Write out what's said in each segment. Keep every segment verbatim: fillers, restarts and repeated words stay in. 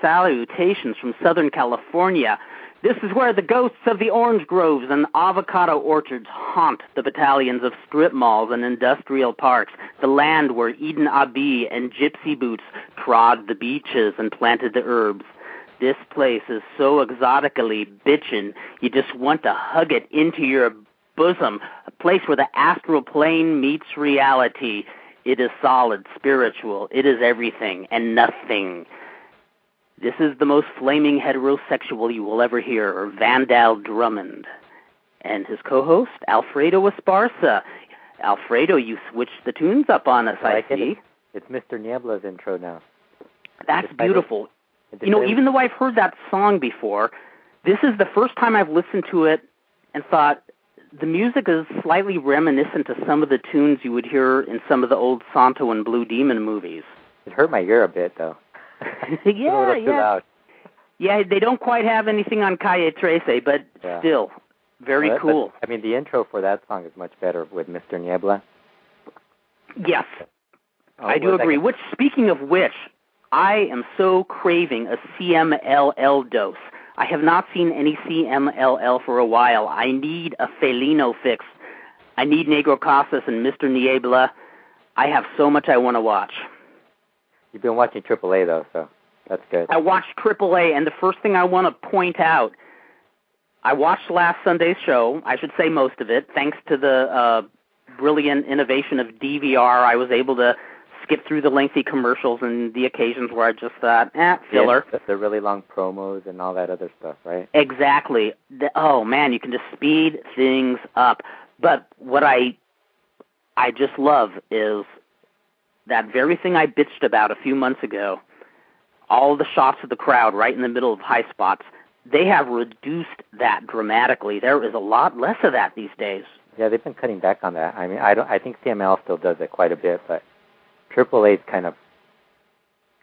Salutations from Southern California. This is where the ghosts of the orange groves and avocado orchards haunt the battalions of strip malls and industrial parks, the land where Eden Ahbez and Gypsy Boots trod the beaches and planted the herbs. This place is so exotically bitchin', you just want to hug it into your bosom, a place where the astral plane meets reality. It is solid, spiritual, it is everything and nothing. This is the most flaming heterosexual you will ever hear, Vandal Drummond. And his co-host, Alfredo Esparza. Alfredo, you switched the tunes up on us, well, I, I see. It. It's Mister Niebla's intro now. That's despite beautiful. It, it you know, even though I've heard that song before, this is the first time I've listened to it and thought, the music is slightly reminiscent to some of the tunes you would hear in some of the old Santo and Blue Demon movies. It hurt my ear a bit, though. yeah, yeah. yeah, they don't quite have anything on Calle thirteen, but yeah. still, very well, cool. But, I mean, the intro for that song is much better with Mister Niebla. Yes, oh, I do agree. Second. Which, speaking of which, I am so craving a C M L L dose. I have not seen any C M L L for a while. I need a Felino fix. I need Negro Casas and Mister Niebla. I have so much I want to watch. You've been watching Triple A, though, so that's good. I watched Triple A, and the first thing I want to point out, I watched last Sunday's show, I should say most of it, thanks to the uh, brilliant innovation of D V R. I was able to skip through the lengthy commercials and the occasions where I just thought, eh, filler. Yeah, the really long promos and all that other stuff, right? Exactly. The, oh, man, you can just speed things up. But what I I just love is that very thing I bitched about a few months ago, all the shots of the crowd right in the middle of high spots, they have reduced that dramatically. There is a lot less of that these days. Yeah, they've been cutting back on that. I mean, I don't. I think C M L still does it quite a bit, but Triple A's kind of,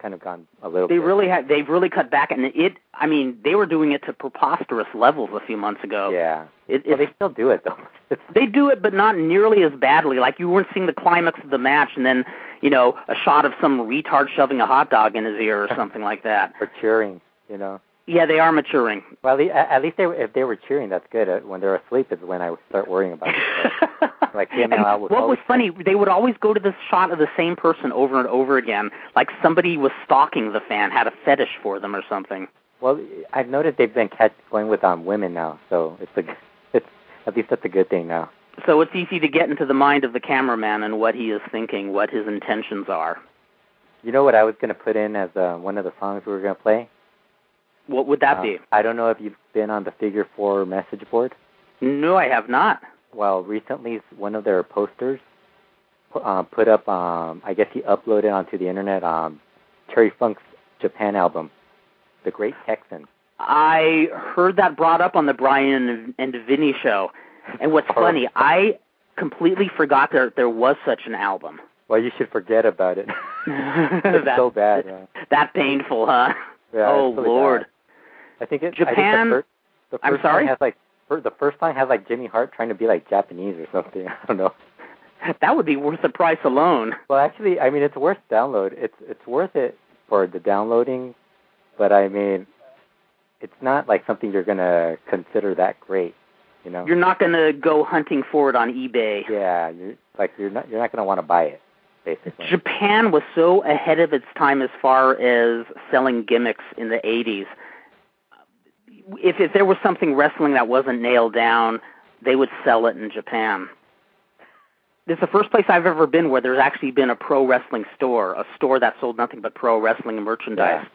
kind of gone a little. They bit. really have. They've really cut back, and it. I mean, they were doing it to preposterous levels a few months ago. Yeah. It, well, they still do it though. They do it, but not nearly as badly. Like you weren't seeing the climax of the match, and then, you know, a shot of some retard shoving a hot dog in his ear or something like that. Or cheering, you know. Yeah, they are maturing. Well, at least they were, if they were cheering, that's good. When they're asleep is when I would start worrying about it. But, like, you know, was what was funny, they would always go to the shot of the same person over and over again, like somebody was stalking the fan, had a fetish for them or something. Well, I've noticed they've been catch, going with um, women now, so it's a, it's, at least that's a good thing now. So it's easy to get into the mind of the cameraman and what he is thinking, what his intentions are. You know what I was going to put in as uh, one of the songs we were going to play? What would that uh, be? I don't know if you've been on the Figure Four message board. No, I have not. Well, recently one of their posters uh, put up, um, I guess he uploaded onto the internet, um, Terry Funk's Japan album, The Great Texan. I heard that brought up on the Brian and Vinny show. And what's funny, I completely forgot there there was such an album. Well, you should forget about it. It's that, so bad. Yeah. That painful, huh? Yeah, oh, really Lord. Bad. I think it, Japan. I think the first, the first I'm sorry? Has like, the first song has like Jimmy Hart trying to be like Japanese or something. I don't know. That would be worth the price alone. Well, actually, I mean, it's worth download. It's, it's worth it for the downloading. But, I mean, it's not like something you're going to consider that great, you know. You're not going to go hunting for it on eBay. Yeah, you're, like you're not you're not going to want to buy it, basically. Japan was so ahead of its time as far as selling gimmicks in the eighties. If, if there was something wrestling that wasn't nailed down, they would sell it in Japan. It's the first place I've ever been where there's actually been a pro wrestling store, a store that sold nothing but pro wrestling merchandise. Yeah,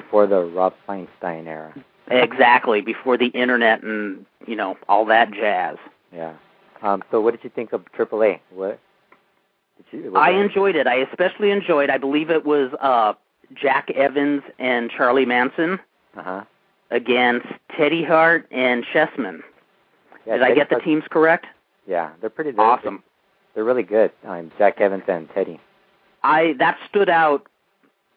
before the Rob Feinstein era. Exactly, before the internet and, you know, all that jazz. Yeah. Um, so what did you think of Triple A? What, did you, what I enjoyed it. I especially enjoyed, I believe it was uh, Jack Evans and Charlie Manson uh-huh. against Teddy Hart and Chessman. Yeah, did Teddy I get Hart, the teams correct? Yeah, they're pretty good. Awesome. They're really good, um, Jack Evans and Teddy. I that stood out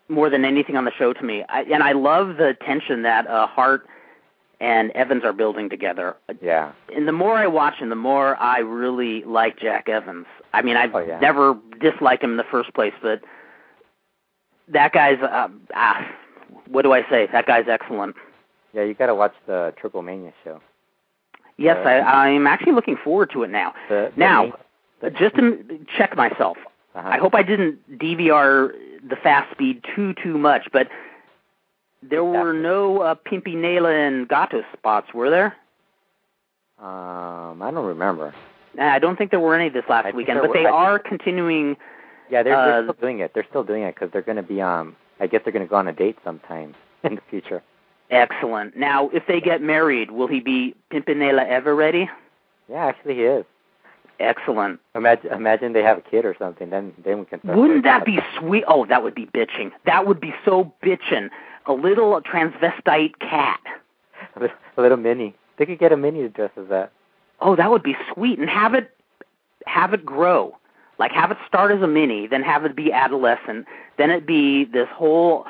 more than anything on the show to me. I, and I love the tension that uh, Hart and Evans are building together. Yeah. And the more I watch him, the more I really like Jack Evans. I mean, I've oh, yeah. never disliked him in the first place, but that guy's, uh, ah, what do I say? That guy's excellent. Yeah, you got to watch the Triple Mania show. Yes, uh, I, I'm actually looking forward to it now. The, the now... Main- Just to check myself, uh-huh. I hope I didn't D V R the fast speed too, too much, but there exactly. were no uh, Pimpinela and Gato spots, were there? Um, I don't remember. I don't think there were any this last I weekend, but were, they I are think... continuing. Yeah, they're, they're uh, still doing it. They're still doing it because they're going to be, um, I guess they're going to go on a date sometime in the future. Excellent. Now, if they get married, will he be Pimpinela ever ready? Yeah, actually he is. Excellent. Imagine, imagine they have a kid or something. Then, then we can. Wouldn't that be sweet? Oh, that would be bitching. That would be so bitching. A little transvestite cat. A little, a little mini. They could get a mini to dress as that. Oh, that would be sweet, and have it, have it grow, like have it start as a mini, then have it be adolescent, then it be this whole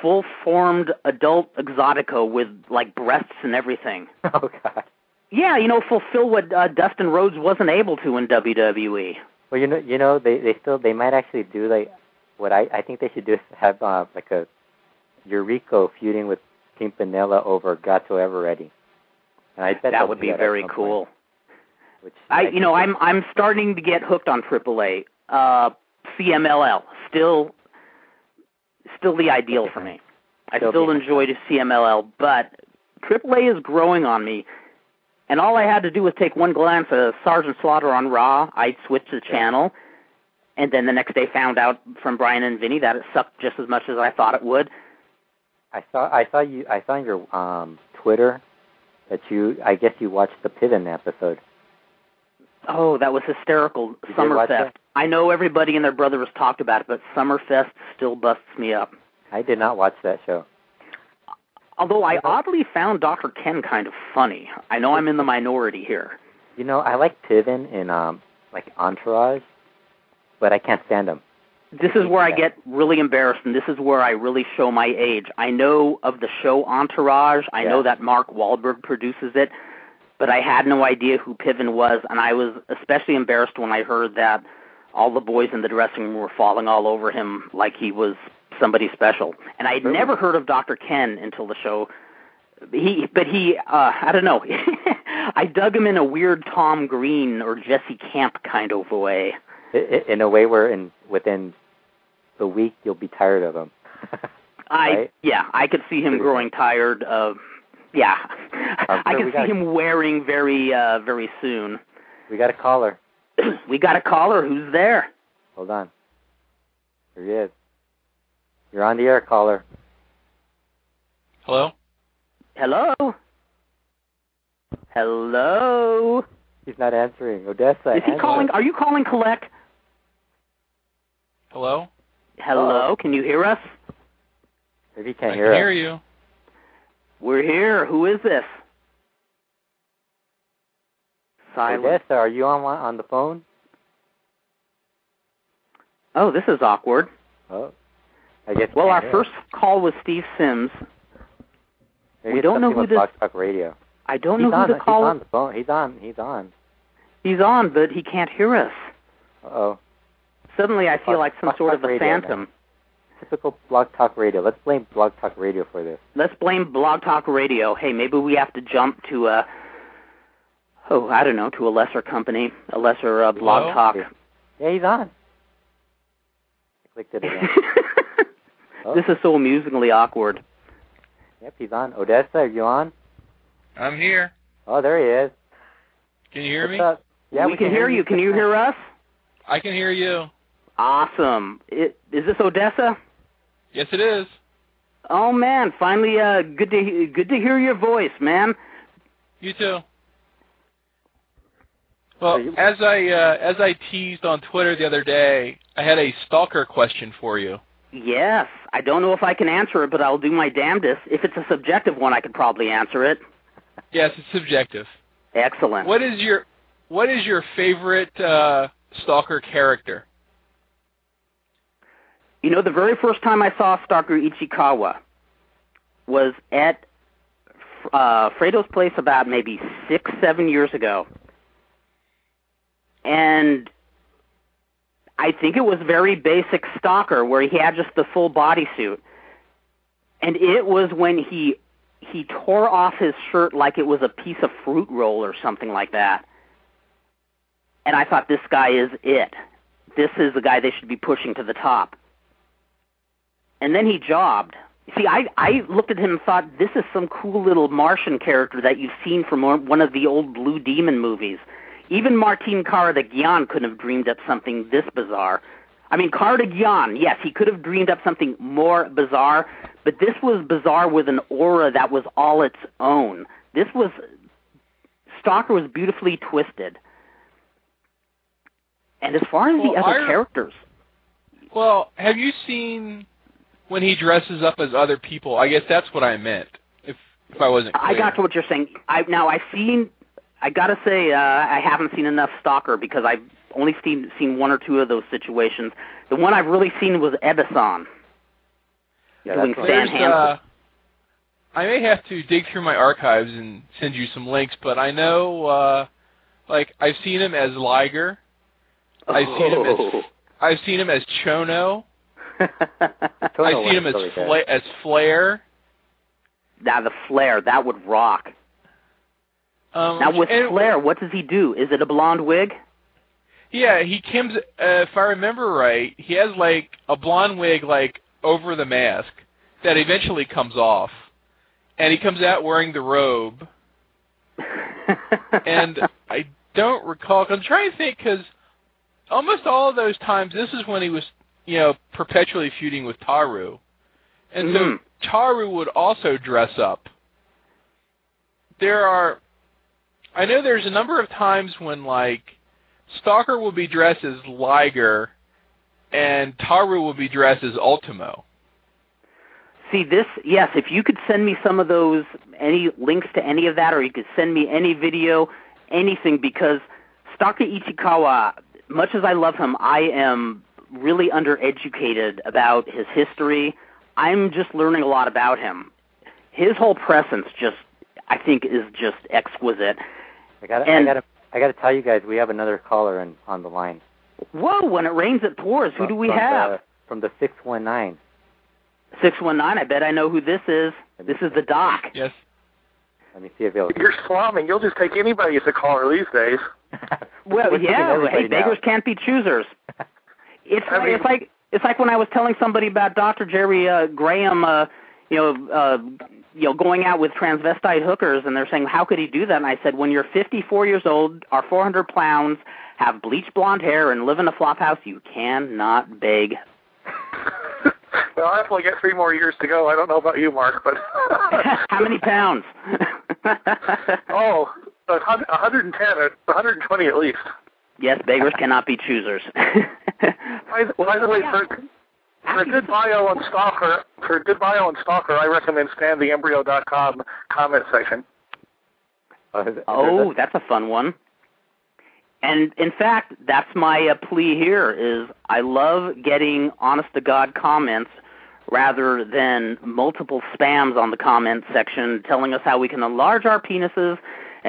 full-formed adult exotico with like breasts and everything. Oh God. Yeah, you know, fulfill what uh, Dustin Rhodes wasn't able to in W W E. Well, you know, you know, they, they still they might actually do like what I, I think they should do is have uh, like a Yuriko feuding with Pimpinela over Gato Everetti. And I bet that would be very cool. Which I, I you know, I'm I'm starting to get hooked on Triple A. Uh, C M L L still still the ideal for me. I still enjoy C M L L, but Triple A is growing on me. And all I had to do was take one glance at Sergeant Slaughter on Raw. I switched the channel, and then the next day found out from Brian and Vinny that it sucked just as much as I thought it would. I saw, I saw you, I saw on your um, Twitter that you, I guess you watched the Piven episode. Oh, that was hysterical. Did Summerfest. I know everybody and their brother has talked about it, but Summerfest still busts me up. I did not watch that show. Although I oddly found Doctor Ken kind of funny. I know I'm in the minority here. You know, I like Piven in, um, like, Entourage, but I can't stand him. This is where I get really embarrassed, and this is where I really show my age. I know of the show Entourage. I yeah. know that Mark Wahlberg produces it, but I had no idea who Piven was, and I was especially embarrassed when I heard that all the boys in the dressing room were falling all over him like he was somebody special. And I had really? never heard of Doctor Ken until the show. He, but he, uh, I don't know. I dug him in a weird Tom Green or Jesse Camp kind of way. In a way where in within the week you'll be tired of him. I right? Yeah, I could see him growing tired of, yeah. Um, I could see gotta, him wearing very, uh, very soon. We got a caller. We got a caller. Who's there? Hold on. Here he is. You're on the air, caller. Hello? Hello? Hello? He's not answering. Odessa. Is he answer. calling? Are you calling collect? Hello? Hello? Oh. Can you hear us? If he can't I hear can us. hear you. We're here. Who is this? Silence. Odessa, are you on on the phone? Oh, this is awkward. Oh. I guess well, our hear. first call was Steve Sims. Maybe we don't know who this. Blog Talk Radio. I don't he's know on, who the call. He's on the phone. He's on. He's on. He's on, but he can't hear us. Uh oh. Suddenly, I feel Blog, like some Blog sort Talk of a Radio phantom. Now. typical Blog Talk Radio. Let's blame Blog Talk Radio for this. Let's blame Blog Talk Radio. Hey, maybe we have to jump to a, oh, I don't know, to a lesser company, a lesser uh, Blog Hello? Talk. Yeah, he's on. I clicked it again. Oh. This is so amusingly awkward. Yep, he's on. Odessa, are you on? I'm here. Oh, there he is. Can you hear What's me? Up? Yeah, we, we can, can hear you. you. Can you hear us? I can hear you. Awesome. It, is this Odessa? Yes, it is. Oh man, finally, uh, good to good to hear your voice, man. You too. Well, you... as I uh, as I teased on Twitter the other day, I had a stalker question for you. Yes, I don't know if I can answer it, but I'll do my damnedest. If it's a subjective one, I could probably answer it. Yes, it's subjective. Excellent. What is your What is your favorite uh, stalker character? You know, the very first time I saw Stalker Ichikawa was at uh, Fredo's place about maybe six, seven years ago. And I think it was very basic Stalker where he had just the full bodysuit. And it was when he he tore off his shirt like it was a piece of fruit roll or something like that. And I thought, this guy is it. This is the guy they should be pushing to the top. And then he jobbed. See, I, I looked at him and thought, this is some cool little Martian character that you've seen from one of the old Blue Demon movies. Even Martín Karadagián couldn't have dreamed up something this bizarre. I mean, Karadagián, yes, he could have dreamed up something more bizarre, but this was bizarre with an aura that was all its own. This was... Stalker was beautifully twisted. And as far as well, the other I, characters... Well, have you seen... when he dresses up as other people, I guess that's what I meant. If if I wasn't clear. I got to what you're saying. I now I've seen. I gotta say uh, I haven't seen enough Stalker because I've only seen seen one or two of those situations. The one I've really seen was Ebeson yeah, doing Stan Hansen. I may have to dig through my archives and send you some links, but I know uh, like I've seen him as Liger. Oh. I've seen him as I've seen him as Chono. I've seen him as, fla as Flare. Now, the Flare, that would rock. Um, now, with Flare, what does he do? Is it a blonde wig? Yeah, he comes, uh, if I remember right, he has, like, a blonde wig, like, over the mask that eventually comes off. And he comes out wearing the robe. And I don't recall, cause I'm trying to think, because almost all of those times, this is when he was... you know, perpetually feuding with Taru. And mm-hmm. so Taru would also dress up. There are... I know there's a number of times when, like, Stalker will be dressed as Liger and Taru will be dressed as Ultimo. See, this... Yes, if you could send me some of those, any links to any of that, or you could send me any video, anything, because Stalker Ichikawa, much as I love him, I am... really undereducated about his history. I'm just learning a lot about him. His whole presence just, I think, is just exquisite. I gotta, and I gotta, I gotta tell you guys, we have another caller in, on the line. Whoa! When it rains, it pours. Who from, do we from have? The, from the six one nine. Six one nine. I bet I know who this is. This is the Doc. Yes. Let me see if you'll... You're slamming. You'll just take anybody as a caller these days. Well, We're yeah. Hey, now. Beggars can't be choosers. It's, I mean, it's like it's like when I was telling somebody about Doctor Jerry uh, Graham, uh, you know, uh, you know, going out with transvestite hookers, and they're saying, "How could he do that?" And I said, "When you're fifty-four years old, are four hundred pounds, have bleached blonde hair, and live in a flop house, you cannot beg." Well, I definitely get three more years to go. I don't know about you, Mark, but how many pounds? Oh, one hundred ten, one hundred twenty at least. Yes, beggars cannot be choosers. Well, by the way, for, for a good bio on Stalker, for a good bio on Stalker, I recommend stan the embryo dot com comment section. Oh, that's a fun one. And in fact, that's my uh, plea here: is I love getting honest to God comments rather than multiple spams on the comment section telling us how we can enlarge our penises.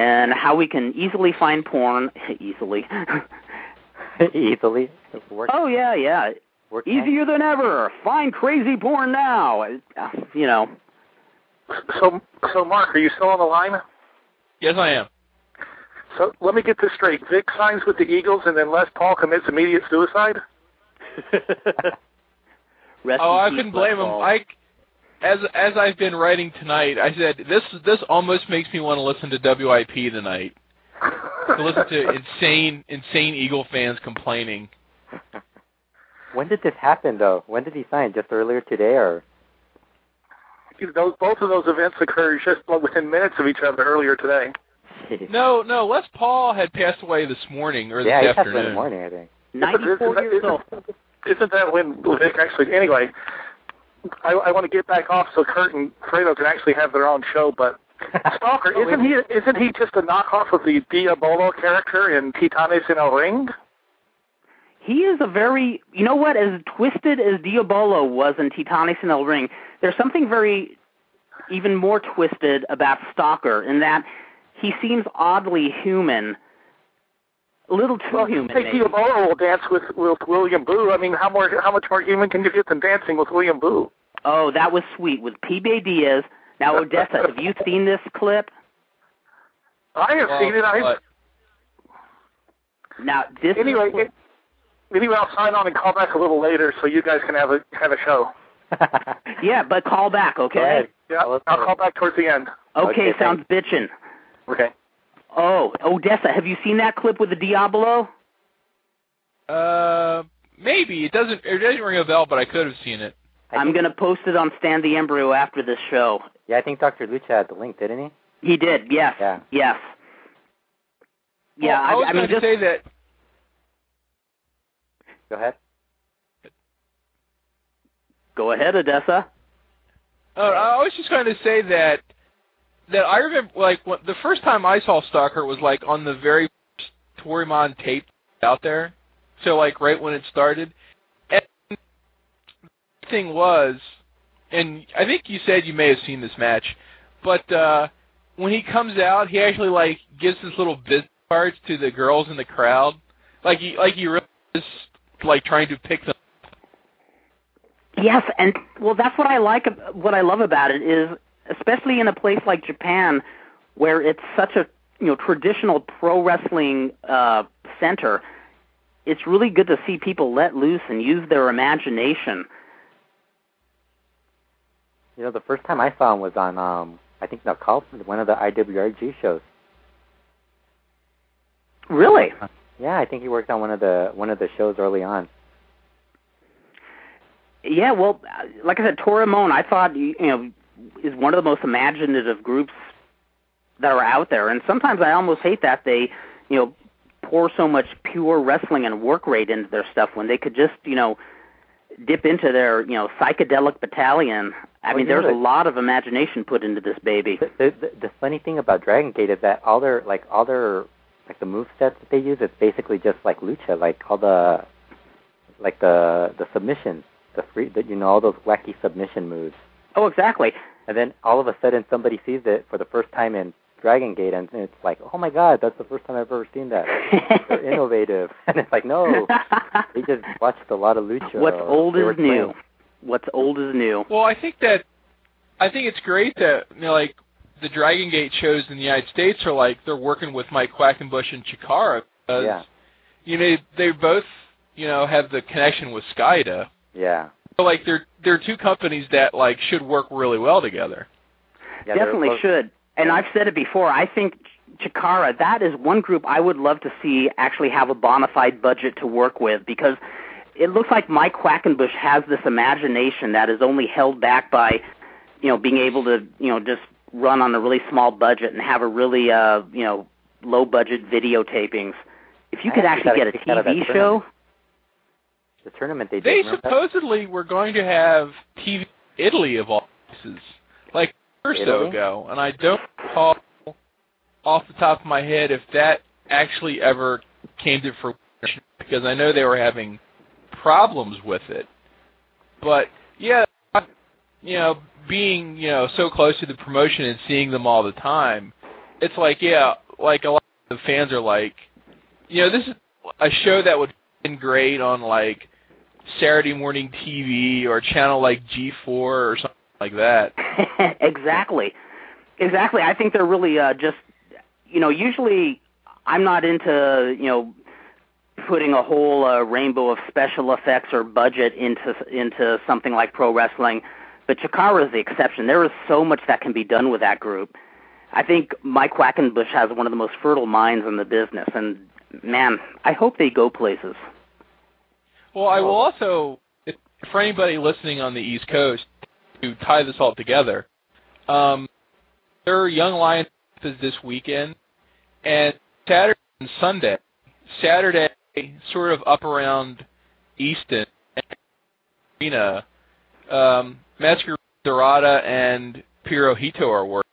And how we can easily find porn. Easily. Easily? Oh, yeah, yeah. We're easier than ever. Find crazy porn now. You know. So, so Mark, are you still on the line? Yes, I am. So let me get this straight. Vic signs with the Eagles, and then Les Paul commits immediate suicide? Oh, I couldn't blame him. I, as as I've been writing tonight, I said, this this almost makes me want to listen to W I P tonight. To listen to insane, insane Eagle fans complaining. When did this happen, though? When did he sign? Just earlier today, or? Those, both of those events occurred just within minutes of each other earlier today. No, no, Les Paul had passed away this morning, or yeah, this afternoon. Yeah, he passed away in the morning, I think. ninety-four years old. Isn't, isn't that when Vic actually... Anyway, I, I want to get back off so Kurt and Fredo can actually have their own show, but Stalker, isn't he isn't he just a knockoff of the Diabolo character in Titanes in El Ring? He is a very... You know what? As twisted as Diabolo was in Titanes in El Ring, there's something very... even more twisted about Stalker in that... He seems oddly human, a little too well, human. Well, Diabolo will dance with, with William Boo. I mean, how more, how much more human can you get than dancing with William Boo? Oh, that was sweet with P B Diaz. Now, Odessa, have you seen this clip? I have well, seen it. I. Now this. Anyway, is... it, anyway, I'll sign on and call back a little later so you guys can have a have a show. Yeah, but call back, okay? Yeah, I'll call back towards the end. Okay, okay sounds bitchin'. Okay. Oh, Odessa, have you seen that clip with the Diablo? Uh, maybe. It doesn't It doesn't ring a bell, but I could have seen it. I'm going to post it on Stan the Embryo after this show. Yeah, I think Doctor Lucha had the link, didn't he? He did, yes. Yeah. Yes. Well, yeah, I, I was I mean, just... say that... Go ahead. Go ahead, Odessa. Uh, I was just going to say that That I remember, like, when, the first time I saw Stalker was, like, on the very first Toryumon tape out there. So, like, right when it started. And the thing was, and I think you said you may have seen this match, but uh, when he comes out, he actually, like, gives his little business cards to the girls in the crowd. Like, he, like, he really is, like, trying to pick them up. Yes, and, well, that's what I like, what I love about it is, especially in a place like Japan, where it's such a you know traditional pro wrestling uh, center, it's really good to see people let loose and use their imagination. You know, the first time I saw him was on, um, I think, no, called one of the I W R G shows. Really? Yeah, I think he worked on one of the one of the shows early on. Yeah, well, like I said, Toryumon, I thought you know. is one of the most imaginative groups that are out there. And sometimes I almost hate that they, you know, pour so much pure wrestling and work rate into their stuff when they could just, you know, dip into their, you know, psychedelic battalion. I well, mean, there's a lot of imagination put into this baby. The, the, the, the funny thing about Dragon Gate is that all their, like, all their, like, the movesets that they use, it's basically just like Lucha, like all the, like the, the submissions, the free, the, you know, all those wacky submission moves. Oh, exactly. And then all of a sudden somebody sees it for the first time in Dragon Gate, and it's like, oh, my God, that's the first time I've ever seen that. They're innovative. And it's like, no, they just watched a lot of Lucha. What's old is new. What's old is new. Well, I think that I think it's great that, you know, like, the Dragon Gate shows in the United States are like they're working with Mike Quackenbush and Chikara. Because, yeah. You know, they both, you know, have the connection with Skida. Yeah. Like they're they're two companies that like should work really well together. Yeah, definitely should. And I've said it before. I think Chikara, that is one group I would love to see actually have a bona fide budget to work with, because it looks like Mike Quackenbush has this imagination that is only held back by, you know, being able to you know just run on a really small budget and have a really uh you know low budget videotapings. If you could actually get a T V show. The tournament they did. They supposedly were going to have T V Italy of all places, like a year or so ago, and I don't recall off the top of my head if that actually ever came to fruition, because I know they were having problems with it. But yeah, you know, being you know so close to the promotion and seeing them all the time, it's like yeah, like a lot of the fans are like, you know, this is a show that would. Great on like Saturday morning T V or a channel like G four or something like that. Exactly. Exactly. I think they're really uh, just, you know, usually I'm not into, you know, putting a whole uh, rainbow of special effects or budget into into something like pro wrestling, but Chikara is the exception. There is so much that can be done with that group. I think Mike Quackenbush has one of the most fertile minds in the business, and, man, I hope they go places. Well, I will also, if, for anybody listening on the East Coast, to tie this all together, um, there are Young Lions is this weekend, and Saturday and Sunday, Saturday sort of up around Easton and Arena, um, Máscarita Dorada and Pirohito are working.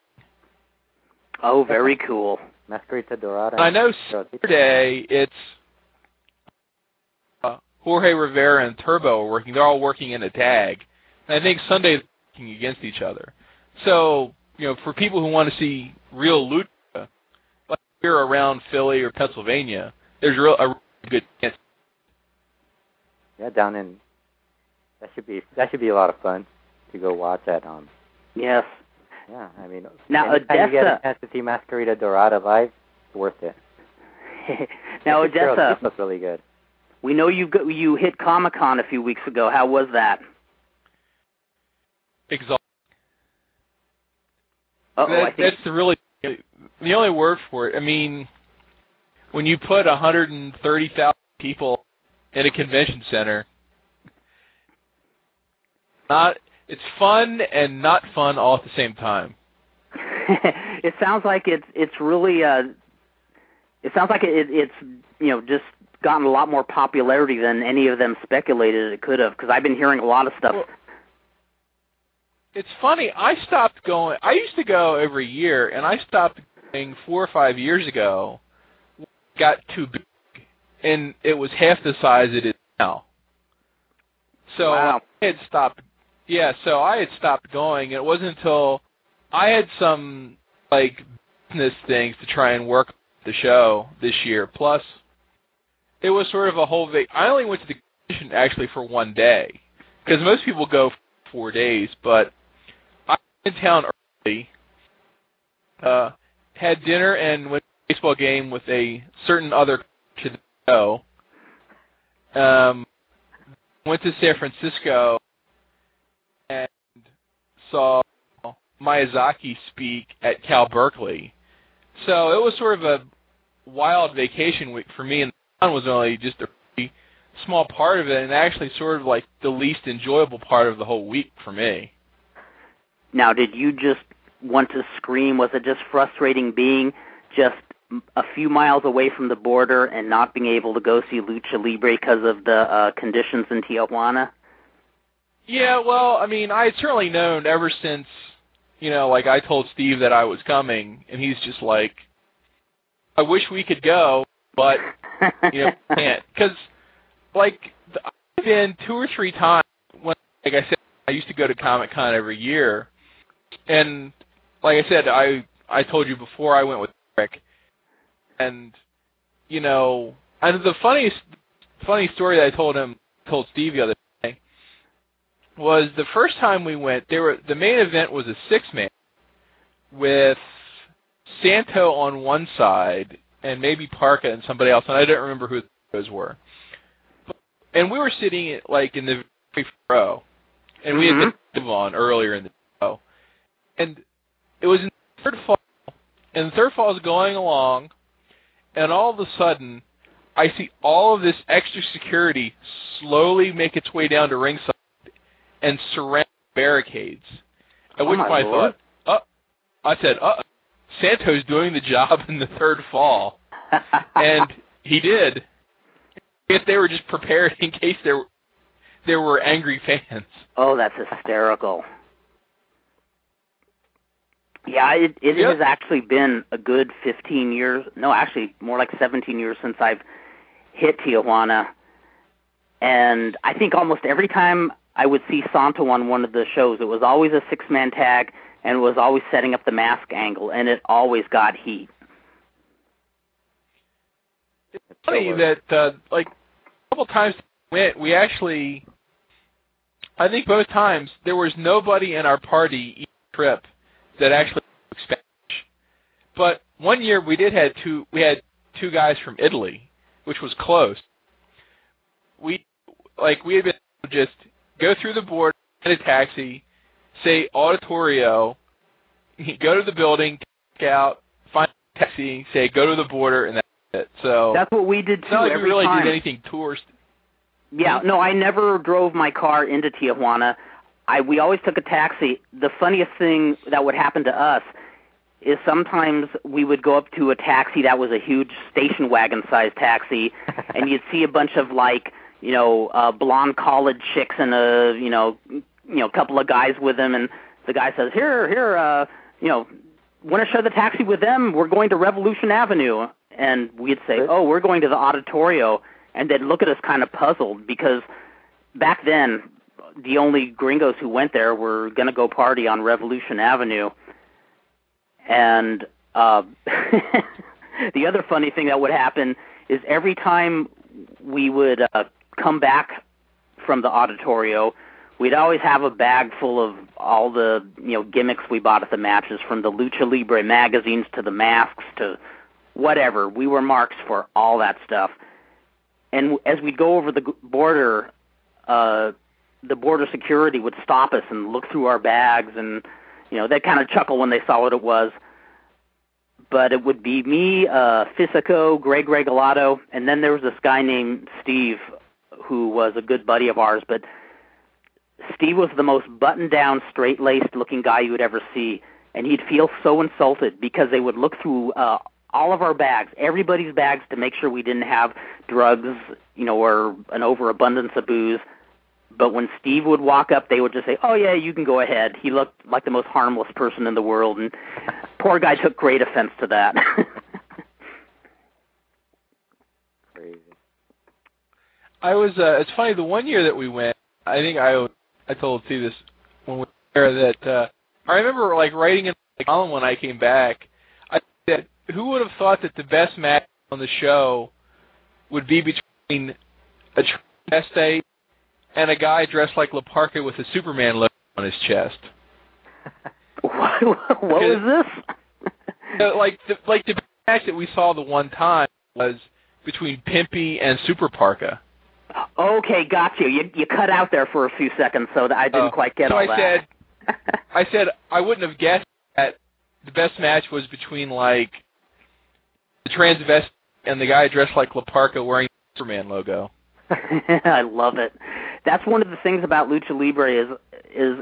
Oh, very cool. Máscarita Dorada. I know Saturday it's uh, Jorge Rivera and Turbo are working. They're all working in a tag. And I think Sunday's working against each other. So, you know, for people who want to see real lucha, like here around Philly or Pennsylvania, there's real, a really good chance. Yeah, down in that should be that should be a lot of fun to go watch at um. Yes. Yeah, I mean, now Odessa, you get a chance to see Máscarita Dorada live, it's worth it. Now Odessa, looks really good. We know you go, you hit Comic-Con a few weeks ago. How was that? Exhausting. Uh-oh, that, I think... That's the really the only word for it. I mean, when you put one hundred thirty thousand people in a convention center, not. It's fun and not fun all at the same time. It sounds like it's it's really uh, it sounds like it, it's you know just gotten a lot more popularity than any of them speculated it could have, because I've been hearing a lot of stuff. Well, it's funny. I stopped going. I used to go every year, and I stopped going four or five years ago. It got too big, and it was half the size it is now. So wow. I had stopped. Yeah, so I had stopped going. It wasn't until I had some, like, business things to try and work the show this year. Plus, it was sort of a whole vac- I only went to the convention, actually, for one day. Because most people go for four days, but I was in town early, uh, had dinner and went to a baseball game with a certain other coach of the show. Um, went to San Francisco and saw Miyazaki speak at Cal Berkeley. So it was sort of a wild vacation week for me, and the town was only just a pretty small part of it, and actually sort of like the least enjoyable part of the whole week for me. Now, did you just want to scream? Was it just frustrating being just a few miles away from the border and not being able to go see Lucha Libre because of the uh, conditions in Tijuana? Yeah, well, I mean, I had certainly known ever since, you know, like I told Steve that I was coming, and he's just like, I wish we could go, but, you know, we can't. Because, like, I've been two or three times when, like I said, I used to go to Comic-Con every year, and, like I said, I, I told you before I went with Eric, and, you know, and the funniest, funny story that I told him, told Steve the other day, was the first time we went, there were the main event was a six-man with Santo on one side and maybe Parka and somebody else, and I don't remember who those were. But, and we were sitting like in the very row, and we mm-hmm. had been on earlier in the show, and it was in the third fall, and the third fall is going along, and all of a sudden, I see all of this extra security slowly make its way down to ringside and surround barricades. At oh which point I thought, oh, I said, uh, Santo's doing the job in the third fall. And he did. If they were just prepared in case there, there were angry fans. Oh, that's hysterical. Yeah, it, it yep. has actually been a good fifteen years. No, actually more like seventeen years since I've hit Tijuana. And I think almost every time I would see Santo on one of the shows, it was always a six-man tag, and it was always setting up the mask angle, and it always got heat. It's funny that, uh, like, a couple times we we actually, I think both times there was nobody in our party each trip that actually spoke Spanish. But one year we did had two we had two guys from Italy, which was close. We like we had been just go through the border, get a taxi, say auditorio, go to the building, check out, find a taxi, say go to the border, and that's it. So that's what we did too. Not like every we really time. did anything tourist. Yeah, no, I never drove my car into Tijuana. I we always took a taxi. The funniest thing that would happen to us is sometimes we would go up to a taxi that was a huge station wagon-sized taxi, and you'd see a bunch of like you know uh, blonde college chicks and a you know you know couple of guys with them, and the guy says, "Here, here, uh, you know, want to share the taxi with them? We're going to Revolution Avenue," and we'd say, "Oh, we're going to the Auditorio." And they'd look at us kind of puzzled because back then the only gringos who went there were going to go party on Revolution Avenue. And uh, the other funny thing that would happen is every time we would uh, come back from the Auditorio, we'd always have a bag full of all the you know gimmicks we bought at the matches, from the Lucha Libre magazines to the masks to whatever. We were marks for all that stuff. And as we'd go over the border, uh, the border security would stop us and look through our bags, and you know they'd kind of chuckle when they saw what it was. But it would be me, uh, Fisico, Greg Regalado, and then there was this guy named Steve who was a good buddy of ours. But Steve was the most buttoned-down, straight-laced looking guy you would ever see, and he'd feel so insulted because they would look through uh, all of our bags, everybody's bags, to make sure we didn't have drugs, you know, or an overabundance of booze. But when Steve would walk up, they would just say, "Oh, yeah, you can go ahead." He looked like the most harmless person in the world, and poor guy took great offense to that. Crazy. I was, uh, it's funny, the one year that we went, I think I I told Steve this when we were there, that uh, I remember, like, writing in the column when I came back, I said, who would have thought that the best match on the show would be between a transvestite and a guy dressed like Leparca with a Superman logo on his chest? What, what was this? like, the, like the match that we saw the one time was between Pimpy and Super Parka. Okay, got you. You, you cut out there for a few seconds, so I didn't uh, quite get so all I that. Said, I said I wouldn't have guessed that the best match was between, like, the transvestite and the guy dressed like Leparca wearing the Superman logo. I love it. That's one of the things about Lucha Libre is, is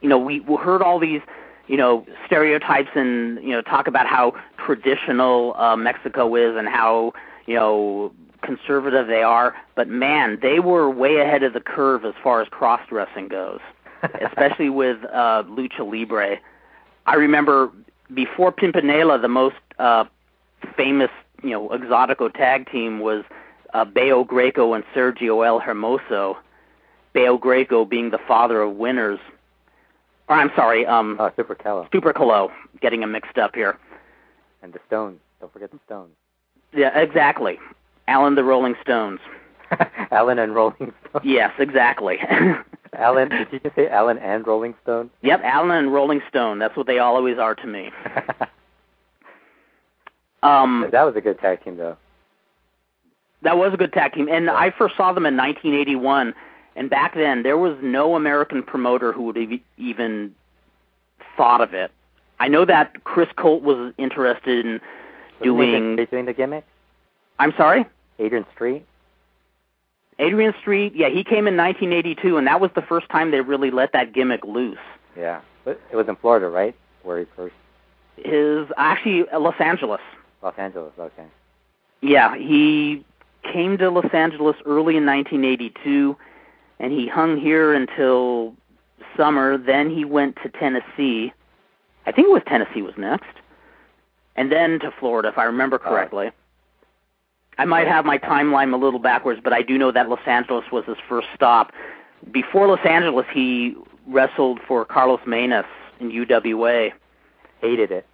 you know, we heard all these, you know, stereotypes and, you know, talk about how traditional uh, Mexico is and how, you know, conservative they are. But, man, they were way ahead of the curve as far as cross-dressing goes, especially with uh, Lucha Libre. I remember before Pimpinela, the most uh, famous, you know, Exotico tag team was uh, Beo Greco and Sergio El Hermoso. Beo Greco being the father of Winners. Or I'm sorry, um, uh, Super Calo. Super Calo. Getting them mixed up here. And the Stones. Don't forget the Stones. Yeah, exactly. Alan the Rolling Stones. Alan and Rolling Stones. Yes, exactly. Alan, did you just say Alan and Rolling Stone? Yep, Alan and Rolling Stone. That's what they always are to me. um, that was a good tag team, though. That was a good tag team. And yeah. I first saw them in nineteen eighty-one, and back then there was no American promoter who would have even thought of it. I know that Chris Colt was interested in Wasn't doing... Adrian, doing the gimmick? I'm sorry? Adrian Street? Adrian Street, yeah, he came in nineteen eighty-two, and that was the first time they really let that gimmick loose. Yeah, but it was in Florida, right? Where he first? His actually Los Angeles. Los Angeles, okay. Yeah, he came to Los Angeles early in nineteen eighty-two, and he hung here until summer. Then he went to Tennessee. I think it was Tennessee was next, and then to Florida, if I remember correctly. Uh, I might have my timeline a little backwards, but I do know that Los Angeles was his first stop. Before Los Angeles, he wrestled for Carlos Menas in U W A. Hated it.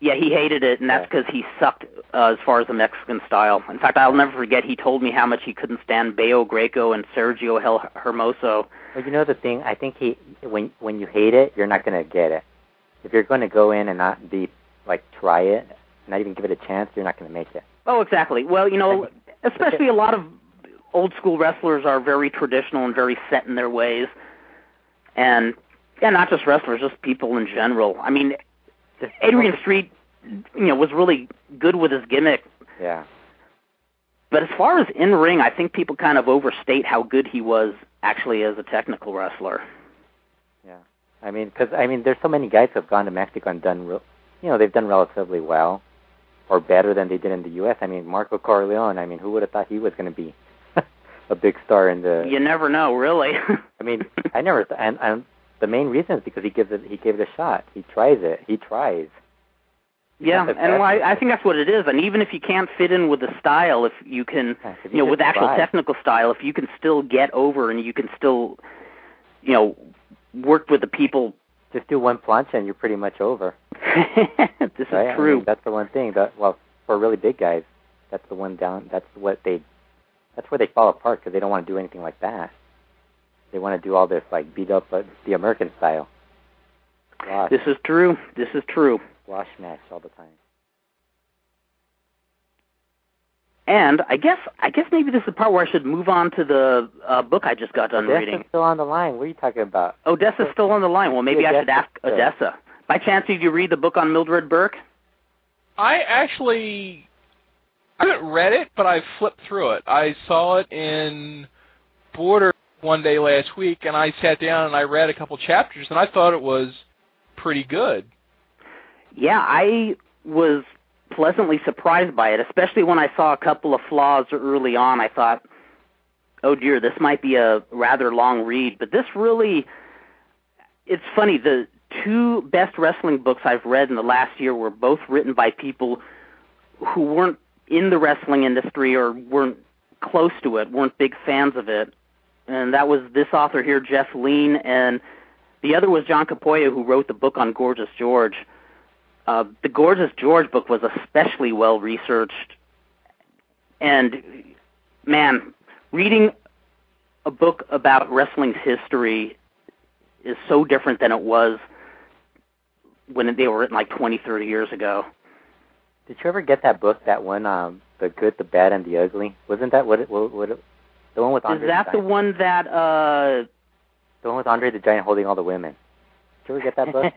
Yeah, he hated it, and that's because he sucked uh, as far as the Mexican style. In fact, I'll never forget, he told me how much he couldn't stand Bayo Greco and Sergio Hel- Hermoso. Well, you know the thing, I think he when when you hate it, you're not going to get it. If you're going to go in and not be, like, try it, not even give it a chance, you're not going to make it. Oh, exactly. Well, you know, especially a lot of old-school wrestlers are very traditional and very set in their ways. And, yeah, not just wrestlers, just people in general. I mean, Adrian Street, you know, was really good with his gimmick. Yeah. But as far as in-ring, I think people kind of overstate how good he was actually as a technical wrestler. Yeah. I mean, because, I mean, there's so many guys who have gone to Mexico and done, re- you know, they've done relatively well or better than they did in the U S. I mean, Marco Corleone, I mean, who would have thought he was going to be a big star in the... You never know, really. I mean, I never... Th- and, and the main reason is because he gives it, he gave it a shot. He tries it. He tries. He's yeah, and well, I, I think that's what it is. And even if you can't fit in with the style, if you can, yeah, if you, you know, with survive. actual technical style, if you can still get over and you can still, you know, work with the people. Just do one plunge and you're pretty much over. This right? is true. I mean, that's the one thing. That, well, for really big guys, that's the one down. That's what they. That's where they fall apart because they don't want to do anything like that. They want to do all this like beat up uh, the American style. Gosh. This is true. This is true. Squash match all the time. And I guess I guess maybe this is the part where I should move on to the uh, book I just got done Odessa's reading. Odessa's still on the line. What are you talking about? Odessa's still on the line. Well, maybe Odessa I should ask still. Odessa. By chance, did you read the book on Mildred Burke? I actually I haven't read it, but I flipped through it. I saw it in Border one day last week, and I sat down and I read a couple chapters, and I thought it was pretty good. Yeah, I was pleasantly surprised by it, especially when I saw a couple of flaws early on. I thought, oh dear, this might be a rather long read, but this really, it's funny, the two best wrestling books I've read in the last year were both written by people who weren't in the wrestling industry or weren't close to it, weren't big fans of it, and that was this author here, Jeff Lean, and the other was John Capoia, who wrote the book on Gorgeous George. Uh, the Gorgeous George book was especially well-researched, and, man, reading a book about wrestling's history is so different than it was when they were written like twenty, thirty years ago. Did you ever get that book, that one, um, The Good, the Bad, and the Ugly? Wasn't that what it, what, what it the one with Andre the Giant? Is that the one that... Uh, the one with Andre the Giant holding all the women. Did you ever get that book?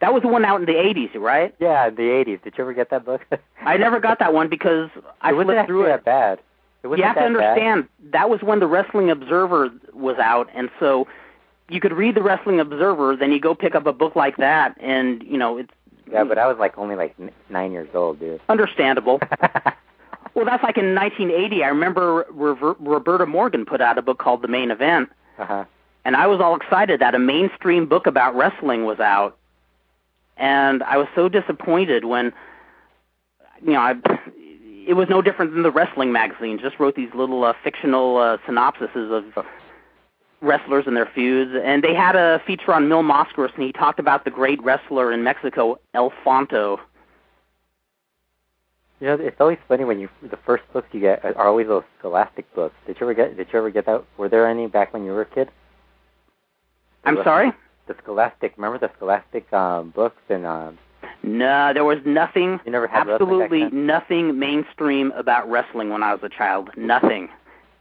That was the one out in the eighties, right? Yeah, the eighties. Did you ever get that book? I never got that one because I flipped through it. It wasn't that bad. It wasn't that bad. You have to understand, that was when the Wrestling Observer was out, and so you could read the Wrestling Observer, then you go pick up a book like that, and, you know, it's... Yeah, but I was, like, only, like, nine years old, dude. Understandable. Well, that's like in nineteen eighty. I remember Rever- Roberta Morgan put out a book called The Main Event, uh-huh. and I was all excited that a mainstream book about wrestling was out. And I was so disappointed when, you know, I, it was no different than the wrestling magazine. Just wrote these little uh, fictional uh, synopsises of wrestlers and their feuds. And they had a feature on Mil Moscaris, and he talked about the great wrestler in Mexico, El Fonto. You know, it's always funny when you the first books you get are always those scholastic books. Did you ever get? Did you ever get that? Were there any back when you were a kid? I'm sorry? The Scholastic, remember the Scholastic um, books and? Um, no, there was nothing. You never had absolutely nothing mainstream about wrestling when I was a child. Nothing,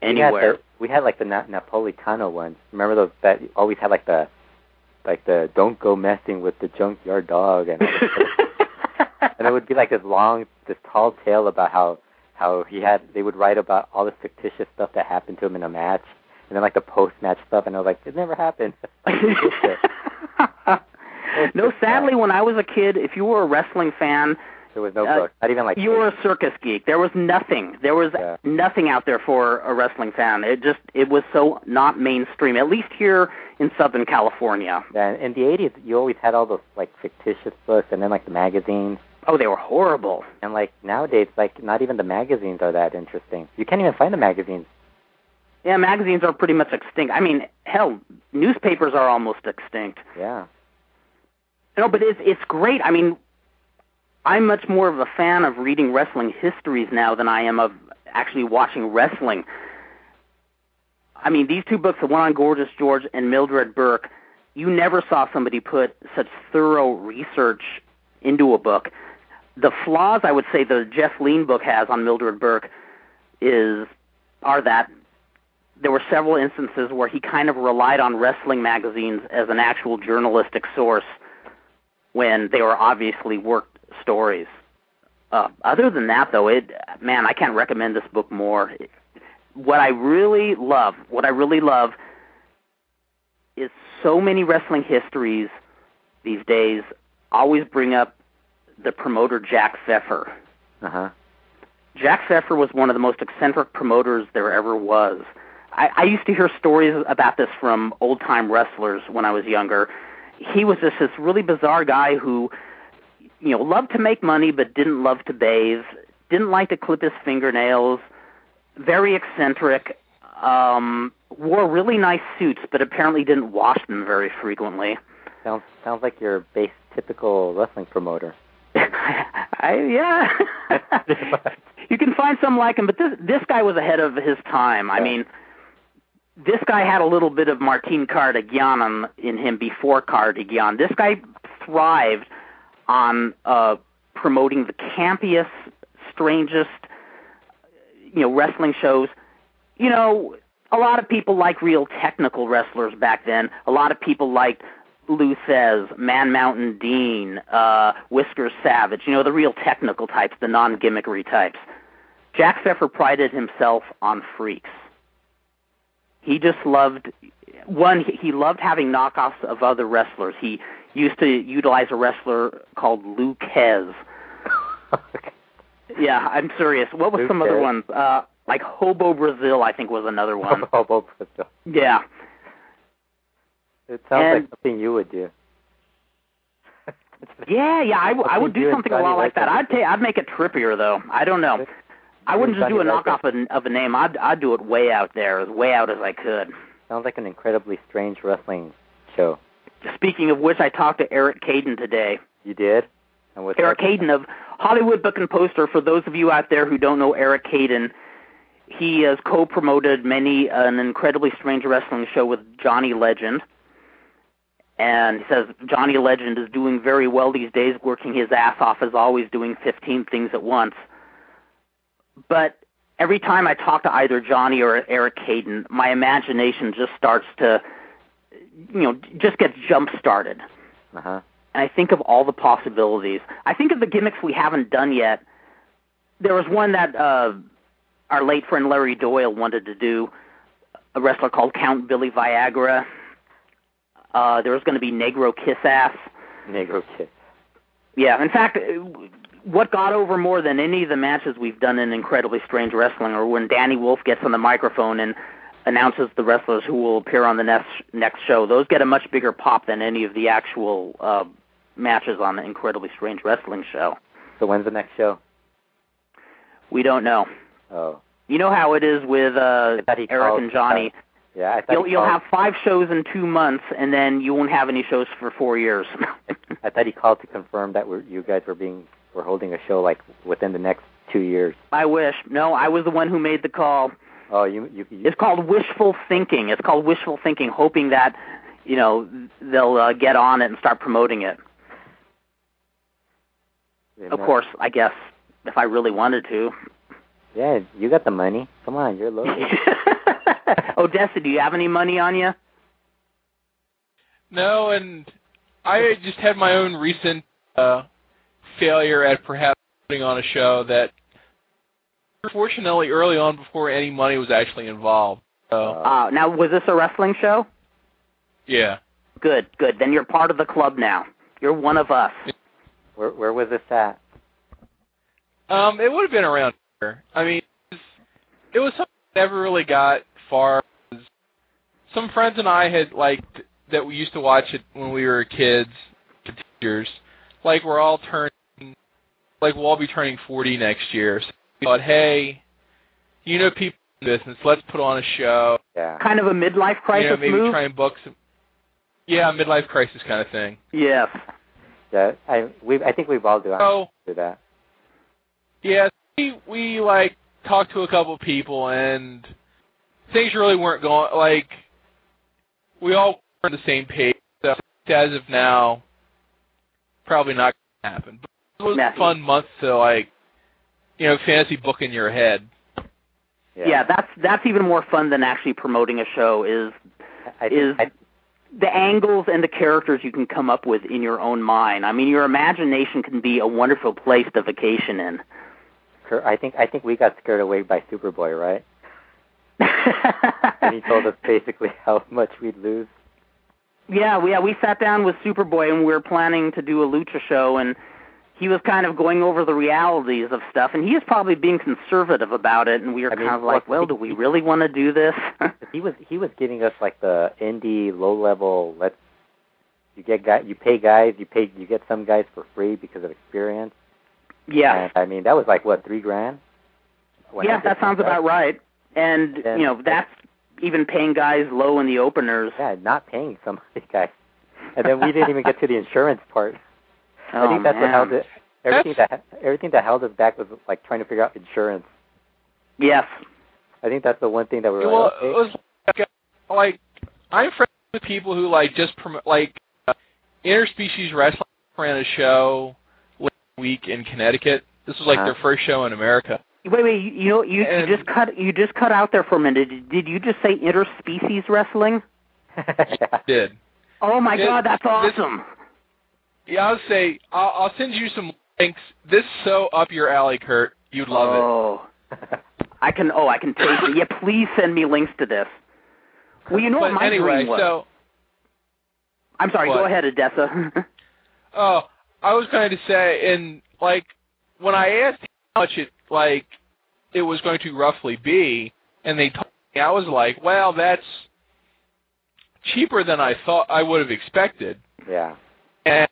anywhere. We had, the, we had like the Na- Napolitano ones. Remember those that always had like the, like the don't go messing with the junkyard dog, and and it would be like this long, this tall tale about how how he had. They would write about all the fictitious stuff that happened to him in a match. And then, like, the post-match stuff, and I was like, it never happened. No, sadly, when I was a kid, if you were a wrestling fan... There was no uh, book. Not even, like... You were a circus geek. There was nothing. There was yeah. nothing out there for a wrestling fan. It just... It was so not mainstream, at least here in Southern California. Yeah, in the eighties, you always had all those, like, fictitious books, and then, like, the magazines. Oh, they were horrible. And, like, nowadays, like, not even the magazines are that interesting. You can't even find the magazines. Yeah, magazines are pretty much extinct. I mean, hell, newspapers are almost extinct. Yeah. No, but it's it's great. I mean, I'm much more of a fan of reading wrestling histories now than I am of actually watching wrestling. I mean, these two books, the one on Gorgeous George and Mildred Burke, you never saw somebody put such thorough research into a book. The flaws, I would say, the Jeff Lean book has on Mildred Burke is are that there were several instances where he kind of relied on wrestling magazines as an actual journalistic source when they were obviously worked stories. Uh, other than that, though, it man, I can't recommend this book more. It, what I really love, what I really love is so many wrestling histories these days always bring up the promoter Jack Pfeffer. Uh-huh. Jack Pfeffer was one of the most eccentric promoters there ever was. I, I used to hear stories about this from old-time wrestlers when I was younger. He was just this really bizarre guy who, you know, loved to make money but didn't love to bathe, didn't like to clip his fingernails, very eccentric, um, wore really nice suits but apparently didn't wash them very frequently. Sounds sounds like your base typical wrestling promoter. I, yeah. You can find some like him, but this this guy was ahead of his time. I mean, this guy had a little bit of Martín Karadagián in him before Karadagián. This guy thrived on uh, promoting the campiest, strangest, you know, wrestling shows. You know, a lot of people liked real technical wrestlers back then. A lot of people liked Lou Says, Man Mountain Dean, uh, Whiskers Savage, you know, the real technical types, the non-gimmickry types. Jack Pfeffer prided himself on freaks. He just loved, one, he loved having knockoffs of other wrestlers. He used to utilize a wrestler called Lou Kez. Yeah, I'm serious. What was Lou some Kez. Other ones? Uh, like Hobo Brazil, I think, was another one. Hobo Brazil. Yeah. It sounds and, like something you would do. yeah, yeah, I, I would do something a lot like that. I'd ta- I'd make it trippier though. I don't know. I wouldn't just do a knockoff of, of a name. I'd I'd do it way out there, as way out as I could. Sounds like an incredibly strange wrestling show. Speaking of which, I talked to Eric Caden today. You did? And what's Eric Caden of Hollywood Book and Poster. For those of you out there who don't know Eric Caden, he has co-promoted many uh, an incredibly strange wrestling show with Johnny Legend. And he says, Johnny Legend is doing very well these days, working his ass off as always, doing fifteen things at once. But every time I talk to either Johnny or Eric Caden, my imagination just starts to, you know, just gets jump-started. Uh-huh. And I think of all the possibilities. I think of the gimmicks we haven't done yet. There was one that uh, our late friend Larry Doyle wanted to do, a wrestler called Count Billy Viagra. Uh, there was going to be Negro Kiss Ass. Negro Kiss. Yeah, in fact, what got over more than any of the matches we've done in Incredibly Strange Wrestling are when Danny Wolf gets on the microphone and announces the wrestlers who will appear on the next next show. Those get a much bigger pop than any of the actual uh, matches on the Incredibly Strange Wrestling show. So when's the next show? We don't know. Oh. You know how it is with uh, Eric called, and Johnny. Uh, Yeah, I thought you'll, you'll have five shows in two months, and then you won't have any shows for four years. I thought he called to confirm that we're, you guys were being were holding a show like within the next two years. I wish. No, I was the one who made the call. Oh, you. you, you it's called wishful thinking. It's called wishful thinking, hoping that you know they'll uh, get on it and start promoting it. Of not, course, I guess if I really wanted to. Yeah, you got the money. Come on, you're local. Odessa, do you have any money on you? No, and I just had my own recent uh, failure at perhaps putting on a show that, fortunately, early on before any money was actually involved. So. Uh, now, was this a wrestling show? Yeah. Good, good. Then you're part of the club now. You're one of us. Where, where was this at? Um, it would have been around here. I mean, it was, it was something I never really got far as some friends and I had like that we used to watch it when we were kids, the teachers. Like we're all turning, like we'll all be turning forty next year. So we thought, hey, you know, people in business, let's put on a show. Yeah. Kind of a midlife crisis you know, maybe move. Try and book some. Yeah, midlife crisis kind of thing. Yeah. that I we I think we've all done so, do that. Yeah, we, we like talked to a couple people and things really weren't going like we all were on the same page. So as of now, probably not going to happen. But it was Matthew. a fun month to like you know fantasy book in your head. Yeah. yeah, that's that's even more fun than actually promoting a show. Is I, is I, the angles and the characters you can come up with in your own mind. I mean, your imagination can be a wonderful place to vacation in. I think I think we got scared away by Superboy, right? And he told us basically how much we'd lose. Yeah, we, yeah, we sat down with Superboy and we were planning to do a lucha show, and he was kind of going over the realities of stuff, and he was probably being conservative about it, and we were I mean, kind of like, well, do we really want to do this? he was he was giving us like the indie low level. Let's you get guy, you pay guys, you pay you get some guys for free because of experience. Yeah, and, I mean that was like what three grand. Yeah, that sounds about right. And, and you know that's even paying guys low in the openers. Yeah, not paying some guys. And then we didn't even get to the insurance part. Oh, I think that's man. what held it. Everything that's... that everything that held us back was like trying to figure out insurance. Yes, I think that's the one thing that we were. Well, like, okay. it was like, like I'm friends with people who like just promote like uh, interspecies wrestling. Ran a show last week in Connecticut. This was like uh-huh. their first show in America. Wait, wait, you, you know, you, you just cut you just cut out there for a minute. Did, did you just say interspecies wrestling? I did. Oh my did, God, that's awesome. This, Yeah, I'll say, I'll, I'll send you some links. This is so up your alley, Kurt. You'd love oh. it. I can, oh, I can taste it. Yeah, please send me links to this. Well, you know but what my anyway, dream was. So, I'm sorry, what? go ahead, Odessa. oh, I was going to say, and, like, when I asked how much it, like, it was going to roughly be, and they told me, I was like, well, that's cheaper than I thought I would have expected. Yeah. And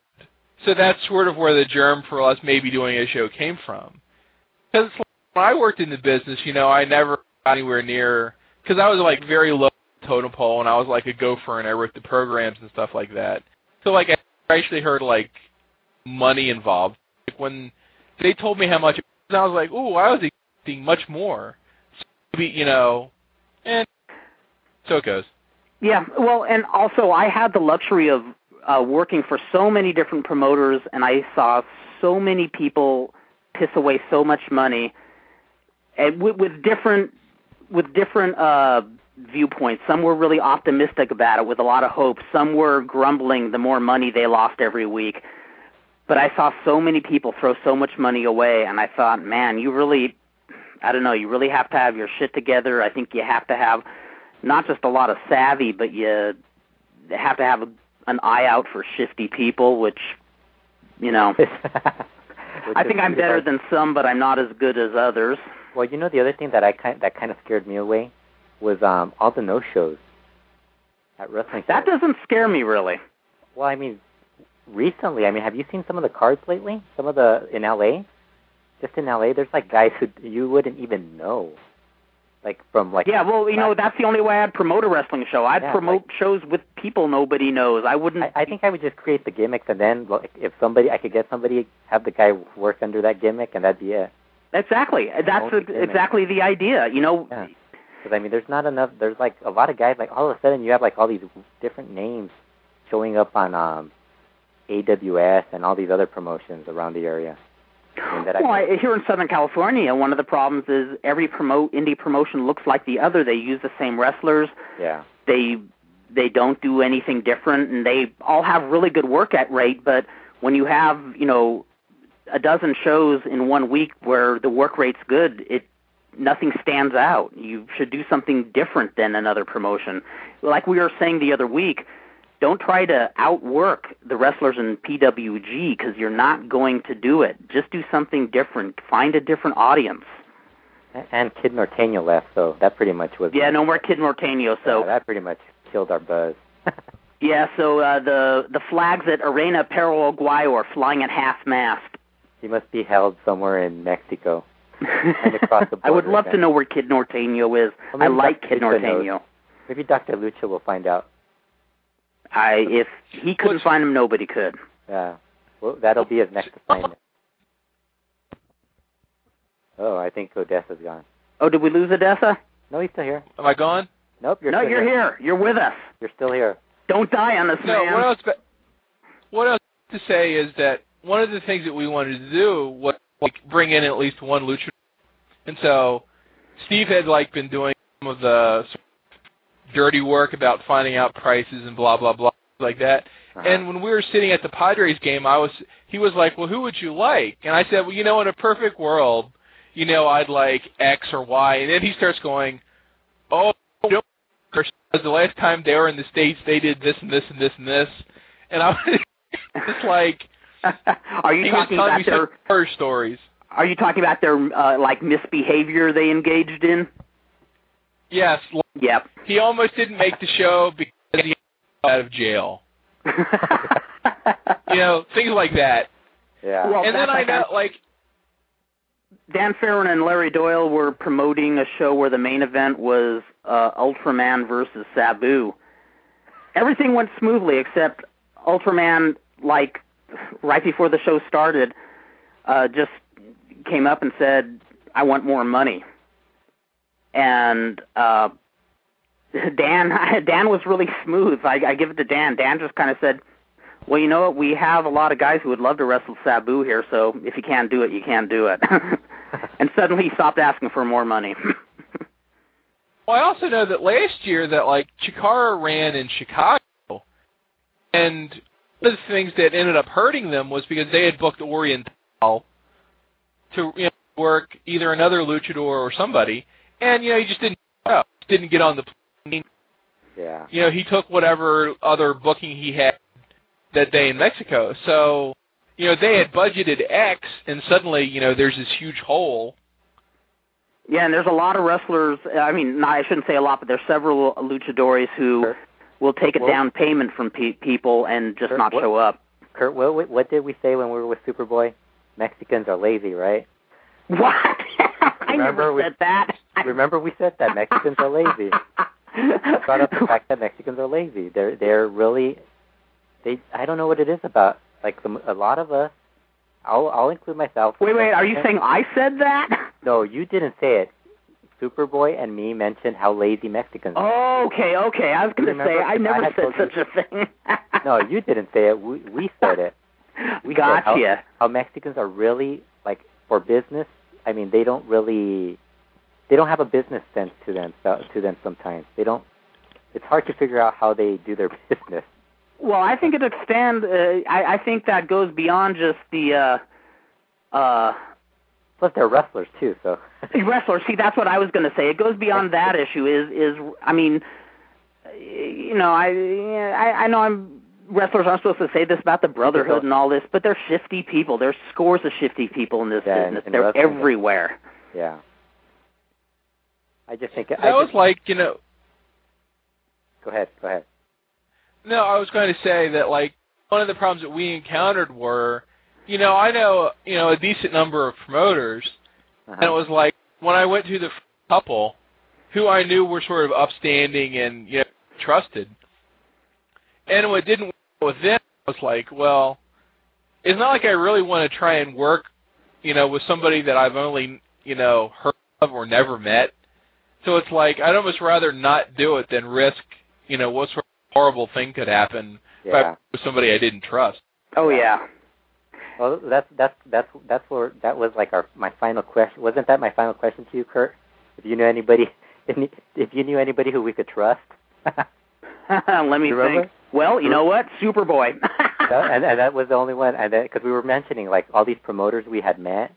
so that's sort of where the germ for us maybe doing a show came from. Because like when I worked in the business, you know, I never got anywhere near, because I was like very low totem pole, and I was like a gopher, and I wrote the programs and stuff like that. So like I actually heard like money involved. Like when they told me how much, and I was like, ooh, I was expecting much more. So maybe, you know, and so it goes. Yeah, well, and also I had the luxury of, Uh, working for so many different promoters, and I saw so many people piss away so much money, and with, with different with different uh, viewpoints. Some were really optimistic about it with a lot of hope. Some were grumbling the more money they lost every week. But I saw so many people throw so much money away, and I thought, man, you really, I don't know, you really have to have your shit together. I think you have to have not just a lot of savvy, but you have to have a an eye out for shifty people, which, you know, which I think I'm better than some, but I'm not as good as others. Well, you know, the other thing that I kind of, that kind of scared me away was um, all the no-shows at wrestling. That shows. doesn't scare me, really. Well, I mean, recently, I mean, have you seen some of the cards lately? Some of the, in L A? Just in L A, there's, like, guys who you wouldn't even know. Like from like yeah, well, you know, that's the only way I'd promote a wrestling show. I'd yeah, promote like, shows with people nobody knows. I wouldn't. I, I think I would just create the gimmicks, and then like, if somebody, I could get somebody, have the guy work under that gimmick, and that'd be it. Exactly. And that's a, exactly the idea. You know, because yeah. I mean, there's not enough. There's like a lot of guys. Like all of a sudden, you have like all these different names showing up on um, A W S and all these other promotions around the area. That well, I, here in Southern California, one of the problems is every promote indie promotion looks like the other. They use the same wrestlers. Yeah. They they don't do anything different, and they all have really good work at rate. But when you have you know a dozen shows in one week where the work rate's good, it nothing stands out. You should do something different than another promotion. Like we were saying the other week. Don't try to outwork the wrestlers in P W G because you're not going to do it. Just do something different. Find a different audience. And Kid Norteño left, so that pretty much was... Yeah, no more Kid Norteño, so... Yeah, that pretty much killed our buzz. yeah, so uh, the the flags at Arena Paraguay are flying at half-mast. He must be held somewhere in Mexico. and across the border I would love again. to know where Kid Norteño is. Well, I like Doctor Kid Lucha Norteño. Knows. Maybe Doctor Lucha will find out. I if he couldn't Which, find him, nobody could. Yeah. Well, that'll be his next assignment. Oh, I think Odessa's gone. Oh, did we lose Odessa? No, he's still here. Am I gone? Nope, you're no, still you're here. No, you're here. You're with us. You're still here. Don't die on us, no, man. What else, what else to say is that one of the things that we wanted to do was like, bring in at least one luchador. And so Steve had like been doing some of the dirty work about finding out prices and blah, blah, blah, like that. Uh-huh. And when we were sitting at the Padres game, I was he was like, well, who would you like? And I said, well, you know, in a perfect world, you know, I'd like X or Y. And then he starts going, oh, no, because the last time they were in the States, they did this and this and this and this. And I was just like, are you talking about their horror stories? Are you talking about their, uh, like, misbehavior they engaged in? Yes. Like, yep. He almost didn't make the show because he got out of jail. You know, things like that. Yeah. Well, and then I got, like... Dan Farron and Larry Doyle were promoting a show where the main event was uh, Ultraman versus Sabu. Everything went smoothly except Ultraman, like, right before the show started, uh, just... came up and said, I want more money. And uh, Dan Dan was really smooth. I, I give it to Dan. Dan just kind of said, well, you know what? We have a lot of guys who would love to wrestle Sabu here, so if you can't do it, you can't do it. And suddenly he stopped asking for more money. Well, I also know that last year that, like, Chikara ran in Chicago, and one of the things that ended up hurting them was because they had booked Oriental to you know, work either another luchador or somebody, and you know he just didn't show up, didn't get on the plane. Yeah. You know he took whatever other booking he had that day in Mexico. So you know they had budgeted X, and suddenly you know there's this huge hole. Yeah, and there's a lot of wrestlers. I mean, not, I shouldn't say a lot, but there's several luchadores who Kurt, will take a what? down payment from pe- people and just Kurt, not what? show up. Kurt, what, what did we say when we were with Superboy? Mexicans are lazy, right? What? I remember never we, said that. Remember we said that Mexicans are lazy. We brought up the fact that Mexicans are lazy. They're they're really they. I don't know what it is about. Like the, a lot of us, I'll I'll include myself. Wait, wait. Are you saying I said that? No, you didn't say it. Superboy and me mentioned how lazy Mexicans are. Oh, okay, okay. I was going to say I never I said such you, a thing. No, you didn't say it. We we said it. We got gotcha. how, how Mexicans are really, like, for business, I mean, they don't really, they don't have a business sense to them, to them sometimes. They don't, it's hard to figure out how they do their business. Well, I think it extends, uh, I, I think that goes beyond just the, uh, uh. Plus they're wrestlers, too, so. Wrestlers, see, that's what I was going to say. It goes beyond that issue is, is I mean, you know, I, I, I know I'm. Wrestlers aren't supposed to say this about the brotherhood and all this, but they're shifty people. There's scores of shifty people in this yeah, business. In, in they're everywhere. Yeah. I just think... That I was just, like, you know... Go ahead, go ahead. No, I was going to say that, like, one of the problems that we encountered were, you know, I know, you know, a decent number of promoters, uh-huh. and it was like, when I went to the couple, who I knew were sort of upstanding and, you know, trusted, and what didn't work with them was like, well, it's not like I really want to try and work, you know, with somebody that I've only, you know, heard of or never met. So it's like I'd almost rather not do it than risk, you know, what sort of horrible thing could happen yeah. with somebody I didn't trust. Oh yeah. Well, that's that's that's that's where that was like our my final question. Wasn't that my final question to you, Kurt? If you knew anybody, if, if you knew anybody who we could trust. Let me think. Well, you know what? Superboy. Yeah, and, and that was the only one. And because we were mentioning, like, all these promoters we had met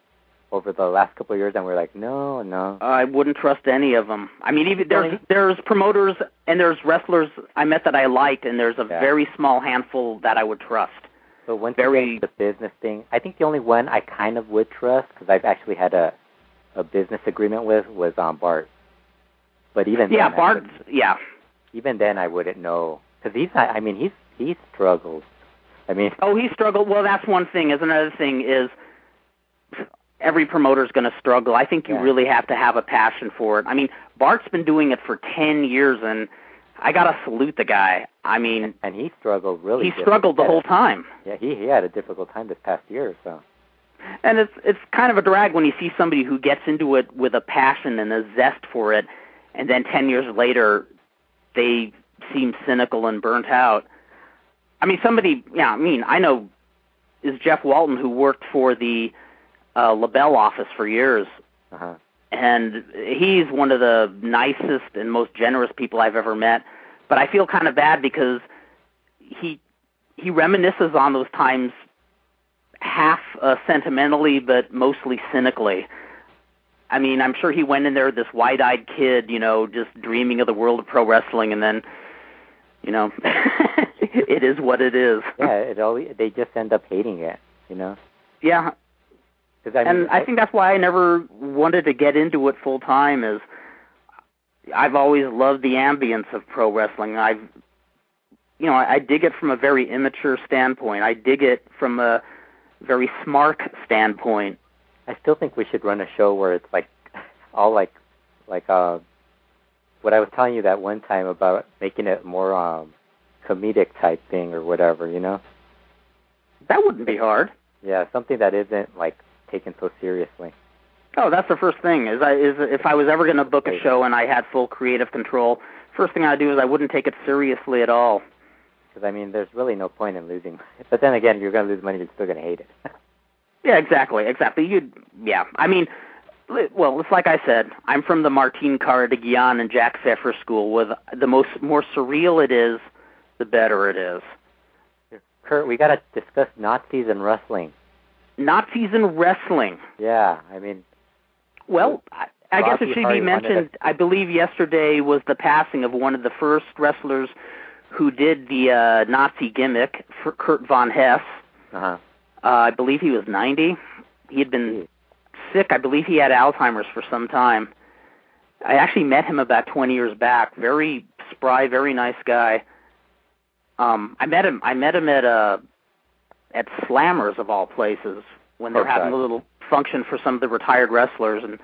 over the last couple of years, and we were like, no, no. Uh, I wouldn't trust any of them. I mean, even there's, there's promoters and there's wrestlers I met that I liked, and there's a yeah. very small handful that I would trust. So once very... again, the business thing, I think the only one I kind of would trust, because I've actually had a, a business agreement with, was um, Bart. But even Yeah, Bart, yeah. Even then, I wouldn't know. Because he's not, I mean, he's, he struggles. I mean... Oh, he struggled. Well, that's one thing. Is another thing is every promoter's going to struggle. I think you yeah. really have to have a passion for it. I mean, Bart's been doing it for ten years, and I got to salute the guy. I mean... And he struggled really He struggled the whole time. Yeah, he, he had a difficult time this past year, so... And it's it's kind of a drag when you see somebody who gets into it with a passion and a zest for it, and then ten years later, they seem cynical and burnt out. I mean, somebody... Yeah, I mean, I know... Is Jeff Walton, who worked for the uh, LaBelle office for years. Uh-huh. And he's one of the nicest and most generous people I've ever met. But I feel kind of bad because he he reminisces on those times half uh, sentimentally but mostly cynically. I mean, I'm sure he went in there, this wide-eyed kid, you know, just dreaming of the world of pro wrestling, and then, you know, it is what it is. Yeah, it always, they just end up hating it, you know? Yeah. I mean, and I think that's why I never wanted to get into it full time. Is I've always loved the ambience of pro wrestling. I've, you know, I, I dig it from a very immature standpoint. I dig it from a very smart standpoint. I still think we should run a show where it's like all like, like uh, what I was telling you that one time about making it more um, comedic type thing or whatever. You know, that wouldn't be hard. Yeah, something that isn't like taken so seriously. Oh, that's the first thing. Is I is if I was ever going to book a show and I had full creative control, first thing I'd do is I wouldn't take it seriously at all. Because I mean, there's really no point in losing. But then again, you're going to lose money. You're still going to hate it. Yeah, exactly, exactly. You'd yeah. I mean, well, it's like I said. I'm from the Martín Karadagián and Jack Pfeffer school. With the most more surreal it is, the better it is. Kurt, we got to discuss Nazis and wrestling. Nazis in wrestling. Yeah, I mean... Well, I, I guess it should be mentioned, I believe yesterday was the passing of one of the first wrestlers who did the uh, Nazi gimmick, for Kurt Von Hess. Uh-huh. Uh, I believe he was ninety. He had been Jeez. sick. I believe he had Alzheimer's for some time. I actually met him about twenty years back. Very spry, very nice guy. Um, I met him I met him at a... at Slammers, of all places, when they're okay. having a little function for some of the retired wrestlers. And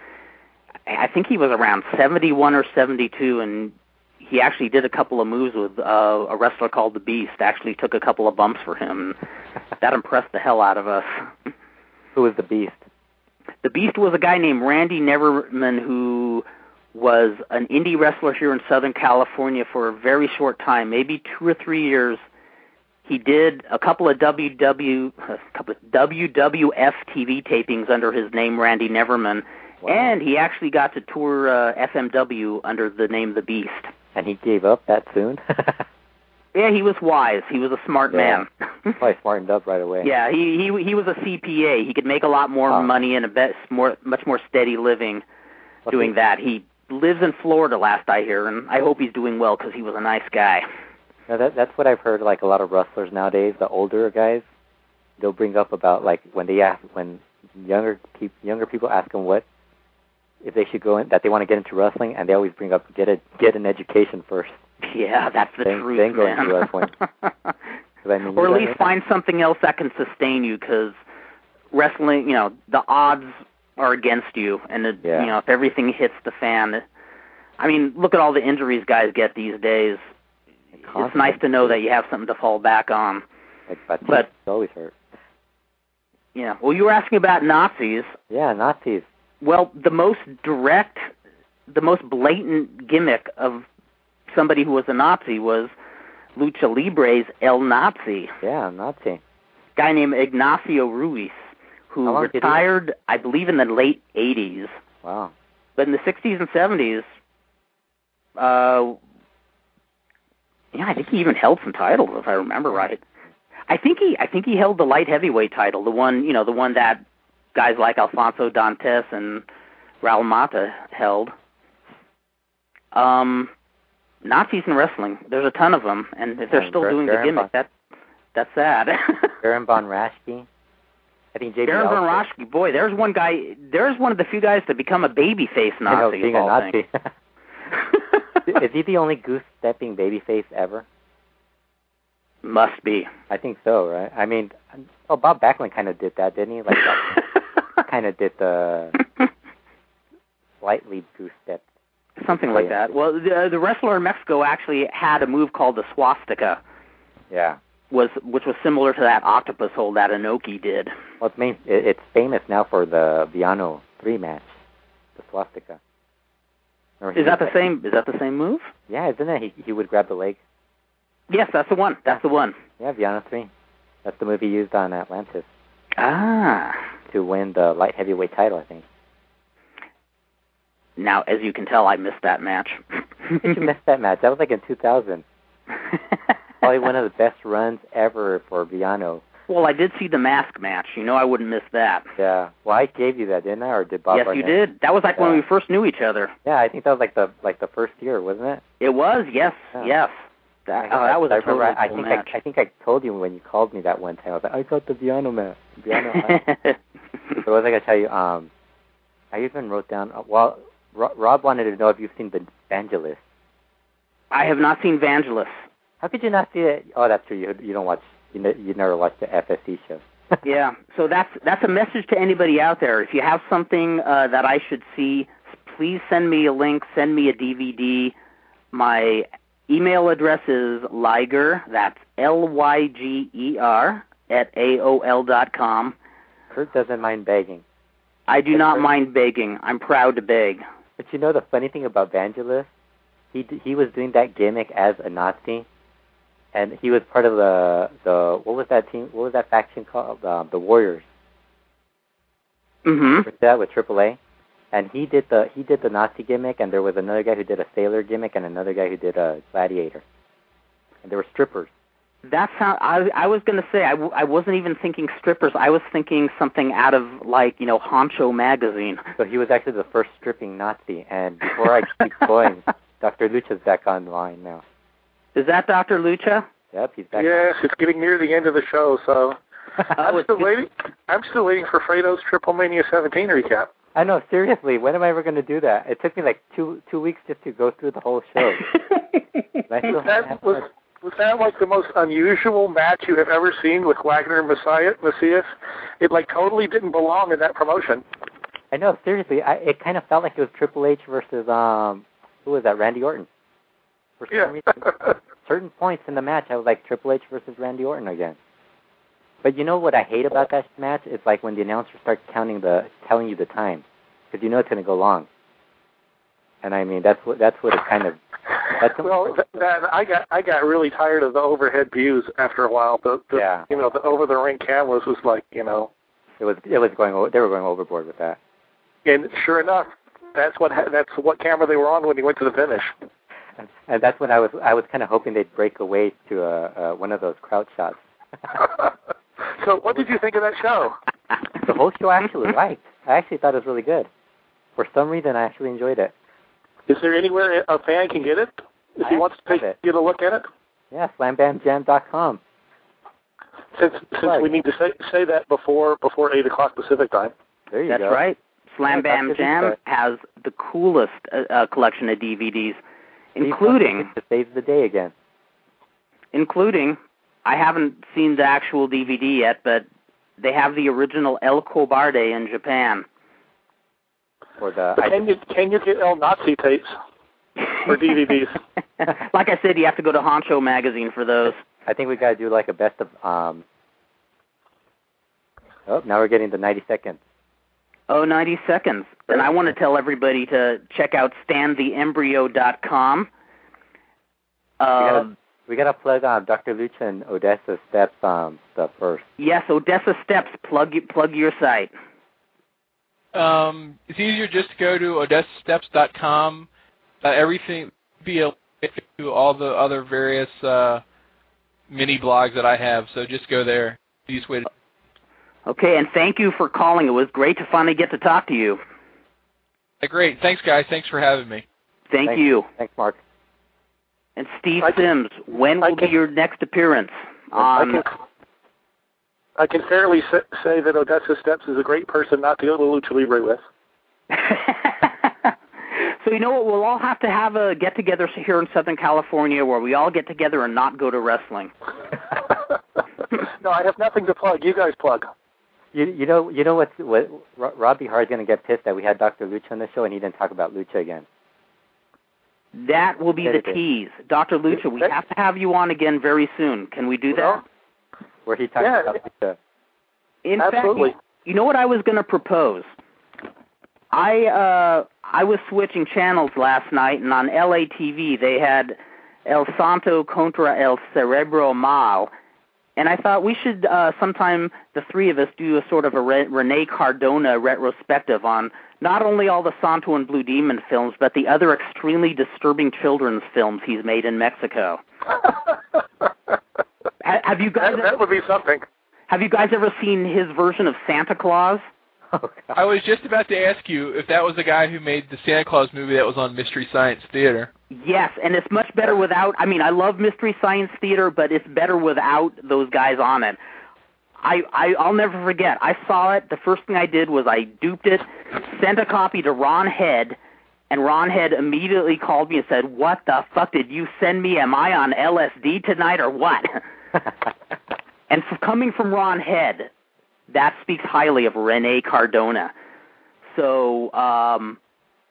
I think he was around seventy-one or seventy-two, and he actually did a couple of moves with uh, a wrestler called The Beast, actually took a couple of bumps for him. That impressed the hell out of us. Who was The Beast? The Beast was a guy named Randy Neverman, who was an indie wrestler here in Southern California for a very short time, maybe two or three years. He did a couple of W W a couple of W W F T V tapings under his name Randy Neverman, wow. and he actually got to tour uh, F M W under the name The Beast. And he gave up that soon? Yeah, he was wise. He was a smart yeah. man. Probably smartened up right away. Yeah, he he he was a C P A. He could make a lot more huh. money and a best, more much more steady living What's doing he? that. He lives in Florida, last I hear, and I hope he's doing well because he was a nice guy. Now that, that's what I've heard, like, a lot of wrestlers nowadays, the older guys, they'll bring up about, like, when they ask, when younger pe- younger people ask them what, if they should go in, that they want to get into wrestling, and they always bring up, get a, get an education first. Yeah, that's the then, truth, then go man. into wrestling. I mean, or at least find something else that can sustain you, because wrestling, you know, the odds are against you, and, it, yeah. you know, if everything hits the fan, I mean, look at all the injuries guys get these days. Constantly. It's nice to know that you have something to fall back on. But, but it's always hurt. Yeah. Well, you were asking about Nazis. Yeah, Nazis. Well, the most direct, the most blatant gimmick of somebody who was a Nazi was Lucha Libre's El Nazi. Yeah, Nazi. Guy named Ignacio Ruiz, who retired, I believe, in the late eighties. Wow. But in the sixties and seventies, uh... yeah, I think he even held some titles, if I remember right. I think he, I think he held the light heavyweight title, the one, you know, the one that guys like Alfonso Dantes and Raul Mata held. Um, Nazis in wrestling, there's a ton of them, and if they're and still Ger- doing Ger- the gimmick, that that's sad. Baron von Raschke, I think J B. Baron von Raschke, boy, there's one guy, there's one of the few guys to become a babyface Nazi. You know, being a Nazi. Is he the only goose-stepping babyface ever? Must be. I think so, right? I mean, oh, Bob Backlund kind of did that, didn't he? Like, kind of did the slightly goose-step. something like oh, yeah. that. Well, the, the wrestler in Mexico actually had a move called the swastika. Yeah. Was which was similar to that octopus hold that Inoki did. Well, it's, main, it, it's famous now for the Viano three match, the swastika. Remember is that the same? Is that the same move? Yeah, isn't it? He he would grab the leg. Yes, that's the one. That's the one. Yeah, Viano three. That's the move he used on Atlantis. Ah. To win the light heavyweight title, I think. Now, as you can tell, I missed that match. Did you miss that match? That was like in two thousand. Probably one of the best runs ever for Viano. Well, I did see the mask match. You know I wouldn't miss that. Yeah. Well, I gave you that, didn't I? Or did Bob? Yes, Barnett? You did. That was like yeah. when we first knew each other. Yeah, I think that was like the like the first year, wasn't it? It was, yes, yeah. yes. That, oh, that was I a totally remember, cool I think match. I, I think I told you when you called me that one time. I was like, I got the Viano match. Viano match. So what was I going to tell you? Um, I even wrote down, well, Rob wanted to know if you've seen the Vangelis. I have not seen Vangelis. How could you not see it? Oh, that's true. You you don't watch. You ne- you never watch the F S C show. Yeah. So that's that's a message to anybody out there. If you have something uh, that I should see, please send me a link. Send me a D V D. My email address is Liger. That's L Y G E R at aol dot com. Kurt doesn't mind begging. I do not mind begging. I'm proud to beg. But you know the funny thing about Vangelis, he he was doing that gimmick as a Nazi. And he was part of the, the what was that team? What was that faction called? Um, the Warriors. Mm-hmm. That with Triple A, and he did the he did the Nazi gimmick, and there was another guy who did a sailor gimmick, and another guy who did a gladiator, and there were strippers. That's how I I was gonna say I, w- I wasn't even thinking strippers. I was thinking something out of like you know Honcho magazine. So he was actually the first stripping Nazi. And before I keep going, Doctor Lucha's back online now. Is that Doctor Lucha? Yep, he's back. Yes, it's getting near the end of the show, so I'm still waiting. I'm still waiting for Fredo's Triple Mania seventeen recap. I know, seriously, when am I ever going to do that? It took me like two two weeks just to go through the whole show. that was was that like the most unusual match you have ever seen with Wagner and Macias? It like totally didn't belong in that promotion. I know, seriously, I, it kind of felt like it was Triple H versus um who was that? Randy Orton. For some yeah. reason, certain points in the match, I was like Triple H versus Randy Orton again. But you know what I hate about that match? It's like when the announcer starts counting the, telling you the time, because you know it's going to go long. And I mean, that's what that's what it kind of. That's well, th- that, I got I got really tired of the overhead views after a while. The, the yeah. you know the over the ring cameras was like you know. It was it was going they were going overboard with that. And sure enough, that's what that's what camera they were on when he went to the finish. And that's when I was I was kind of hoping they'd break away to uh, uh, one of those crowd shots. So what did you think of that show? The whole show I actually liked. I actually thought it was really good. For some reason, I actually enjoyed it. Is there anywhere a fan can get it if I he wants to take, get a look at it? Yeah, slam bam jam dot com. Since since right. we need to say say that before before eight o'clock Pacific time. There you that's go. That's right. Slam Bam Jam has the coolest uh, uh, collection of D V Ds. Including to save the day again. Including, I haven't seen the actual D V D yet, but they have the original El Cobarde in Japan. Or the can you can you get El Nazi tapes or D V Ds? Like I said, you have to go to Honcho magazine for those. I think we got to do like a best of. Um... Oh, now we're getting the ninety seconds. Oh, ninety seconds. And I want to tell everybody to check out stand the embryo dot com. Uh, we got to plug on Doctor Lucha and Odessa Steps um, stuff first. Yes, Odessa Steps. Plug plug your site. Um, it's easier just to go to odessa steps dot com. Uh, everything be able to all the other various uh, mini blogs that I have. So just go there. Easiest way to. Okay, and thank you for calling. It was great to finally get to talk to you. Great. Thanks, guys. Thanks for having me. Thank Thanks. you. Thanks, Mark. And Steve can, Sims, when will can, be your next appearance? Um, I, can, I can fairly say that Odessa Steps is a great person not to go to Lucha Libre with. So you know what? We'll all have to have a get-together here in Southern California where we all get together and not go to wrestling. No, I have nothing to plug. You guys plug. You, you know you know what's, what Robbie Hart's going to get pissed that we had Doctor Lucha on the show and he didn't talk about Lucha again. That will be the tease. Doctor Lucha, we have to have you on again very soon. Can we do that? Where he talks yeah. about Lucha. In Absolutely. fact, you know what I was going to propose? I uh, I was switching channels last night, and on L A T V they had El Santo contra El Cerebro Mal, and I thought we should uh, sometime, the three of us, do a sort of a Re- Rene Cardona retrospective on not only all the Santo and Blue Demon films, but the other extremely disturbing children's films he's made in Mexico. Have you guys? That, that would be something. Have you guys ever seen his version of Santa Claus? Oh, I was just about to ask you if that was the guy who made the Santa Claus movie that was on Mystery Science Theater. Yes, and it's much better without... I mean, I love Mystery Science Theater, but it's better without those guys on it. I, I, I'll never forget. I saw it. The first thing I did was I duped it, sent a copy to Ron Head, and Ron Head immediately called me and said, "What the fuck did you send me? Am I on L S D tonight or what?" And for coming from Ron Head, that speaks highly of Rene Cardona. So um,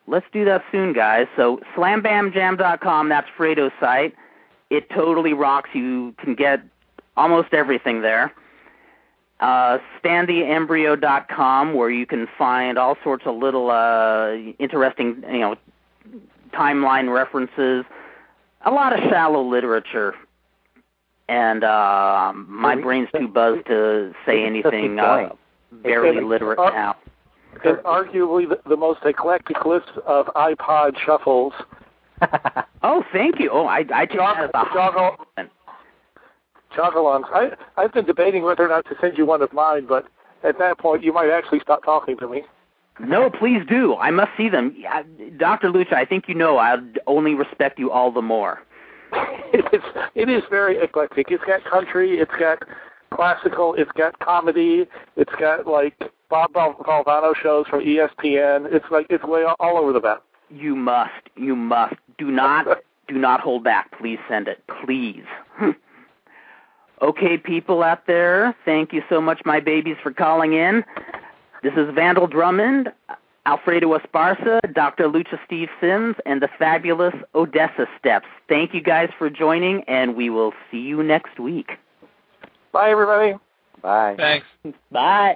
let's do that soon, guys. So slam bam jam dot com, that's Fredo's site. It totally rocks. You can get almost everything there. Uh, stand the embryo dot com, where you can find all sorts of little uh, interesting, you know, timeline references, a lot of shallow literature. And uh, my we, brain's too buzzed to say anything uh, barely literate ar- now. It's arguably the, the most eclectic list of iPod shuffles. Oh, thank you. Oh, I, I take Jog- that as a joggle, jog-alongs. I, I've been debating whether or not to send you one of mine, but at that point you might actually stop talking to me. No, please do. I must see them. I, Doctor Lucha, I think you know I only respect you all the more. It is, it is very eclectic. It's got country, it's got classical, it's got comedy, it's got like Bob Valvano shows from E S P N. It's like it's way all, all over the map. You must, you must. Do not, do not hold back. Please send it, please. Okay, people out there, thank you so much, my babies, for calling in. This is Vandal Drummond, Alfredo Esparza, Doctor Lucha Steve Sims, and the fabulous Odessa Steps. Thank you guys for joining, and we will see you next week. Bye, everybody. Bye. Thanks. Bye.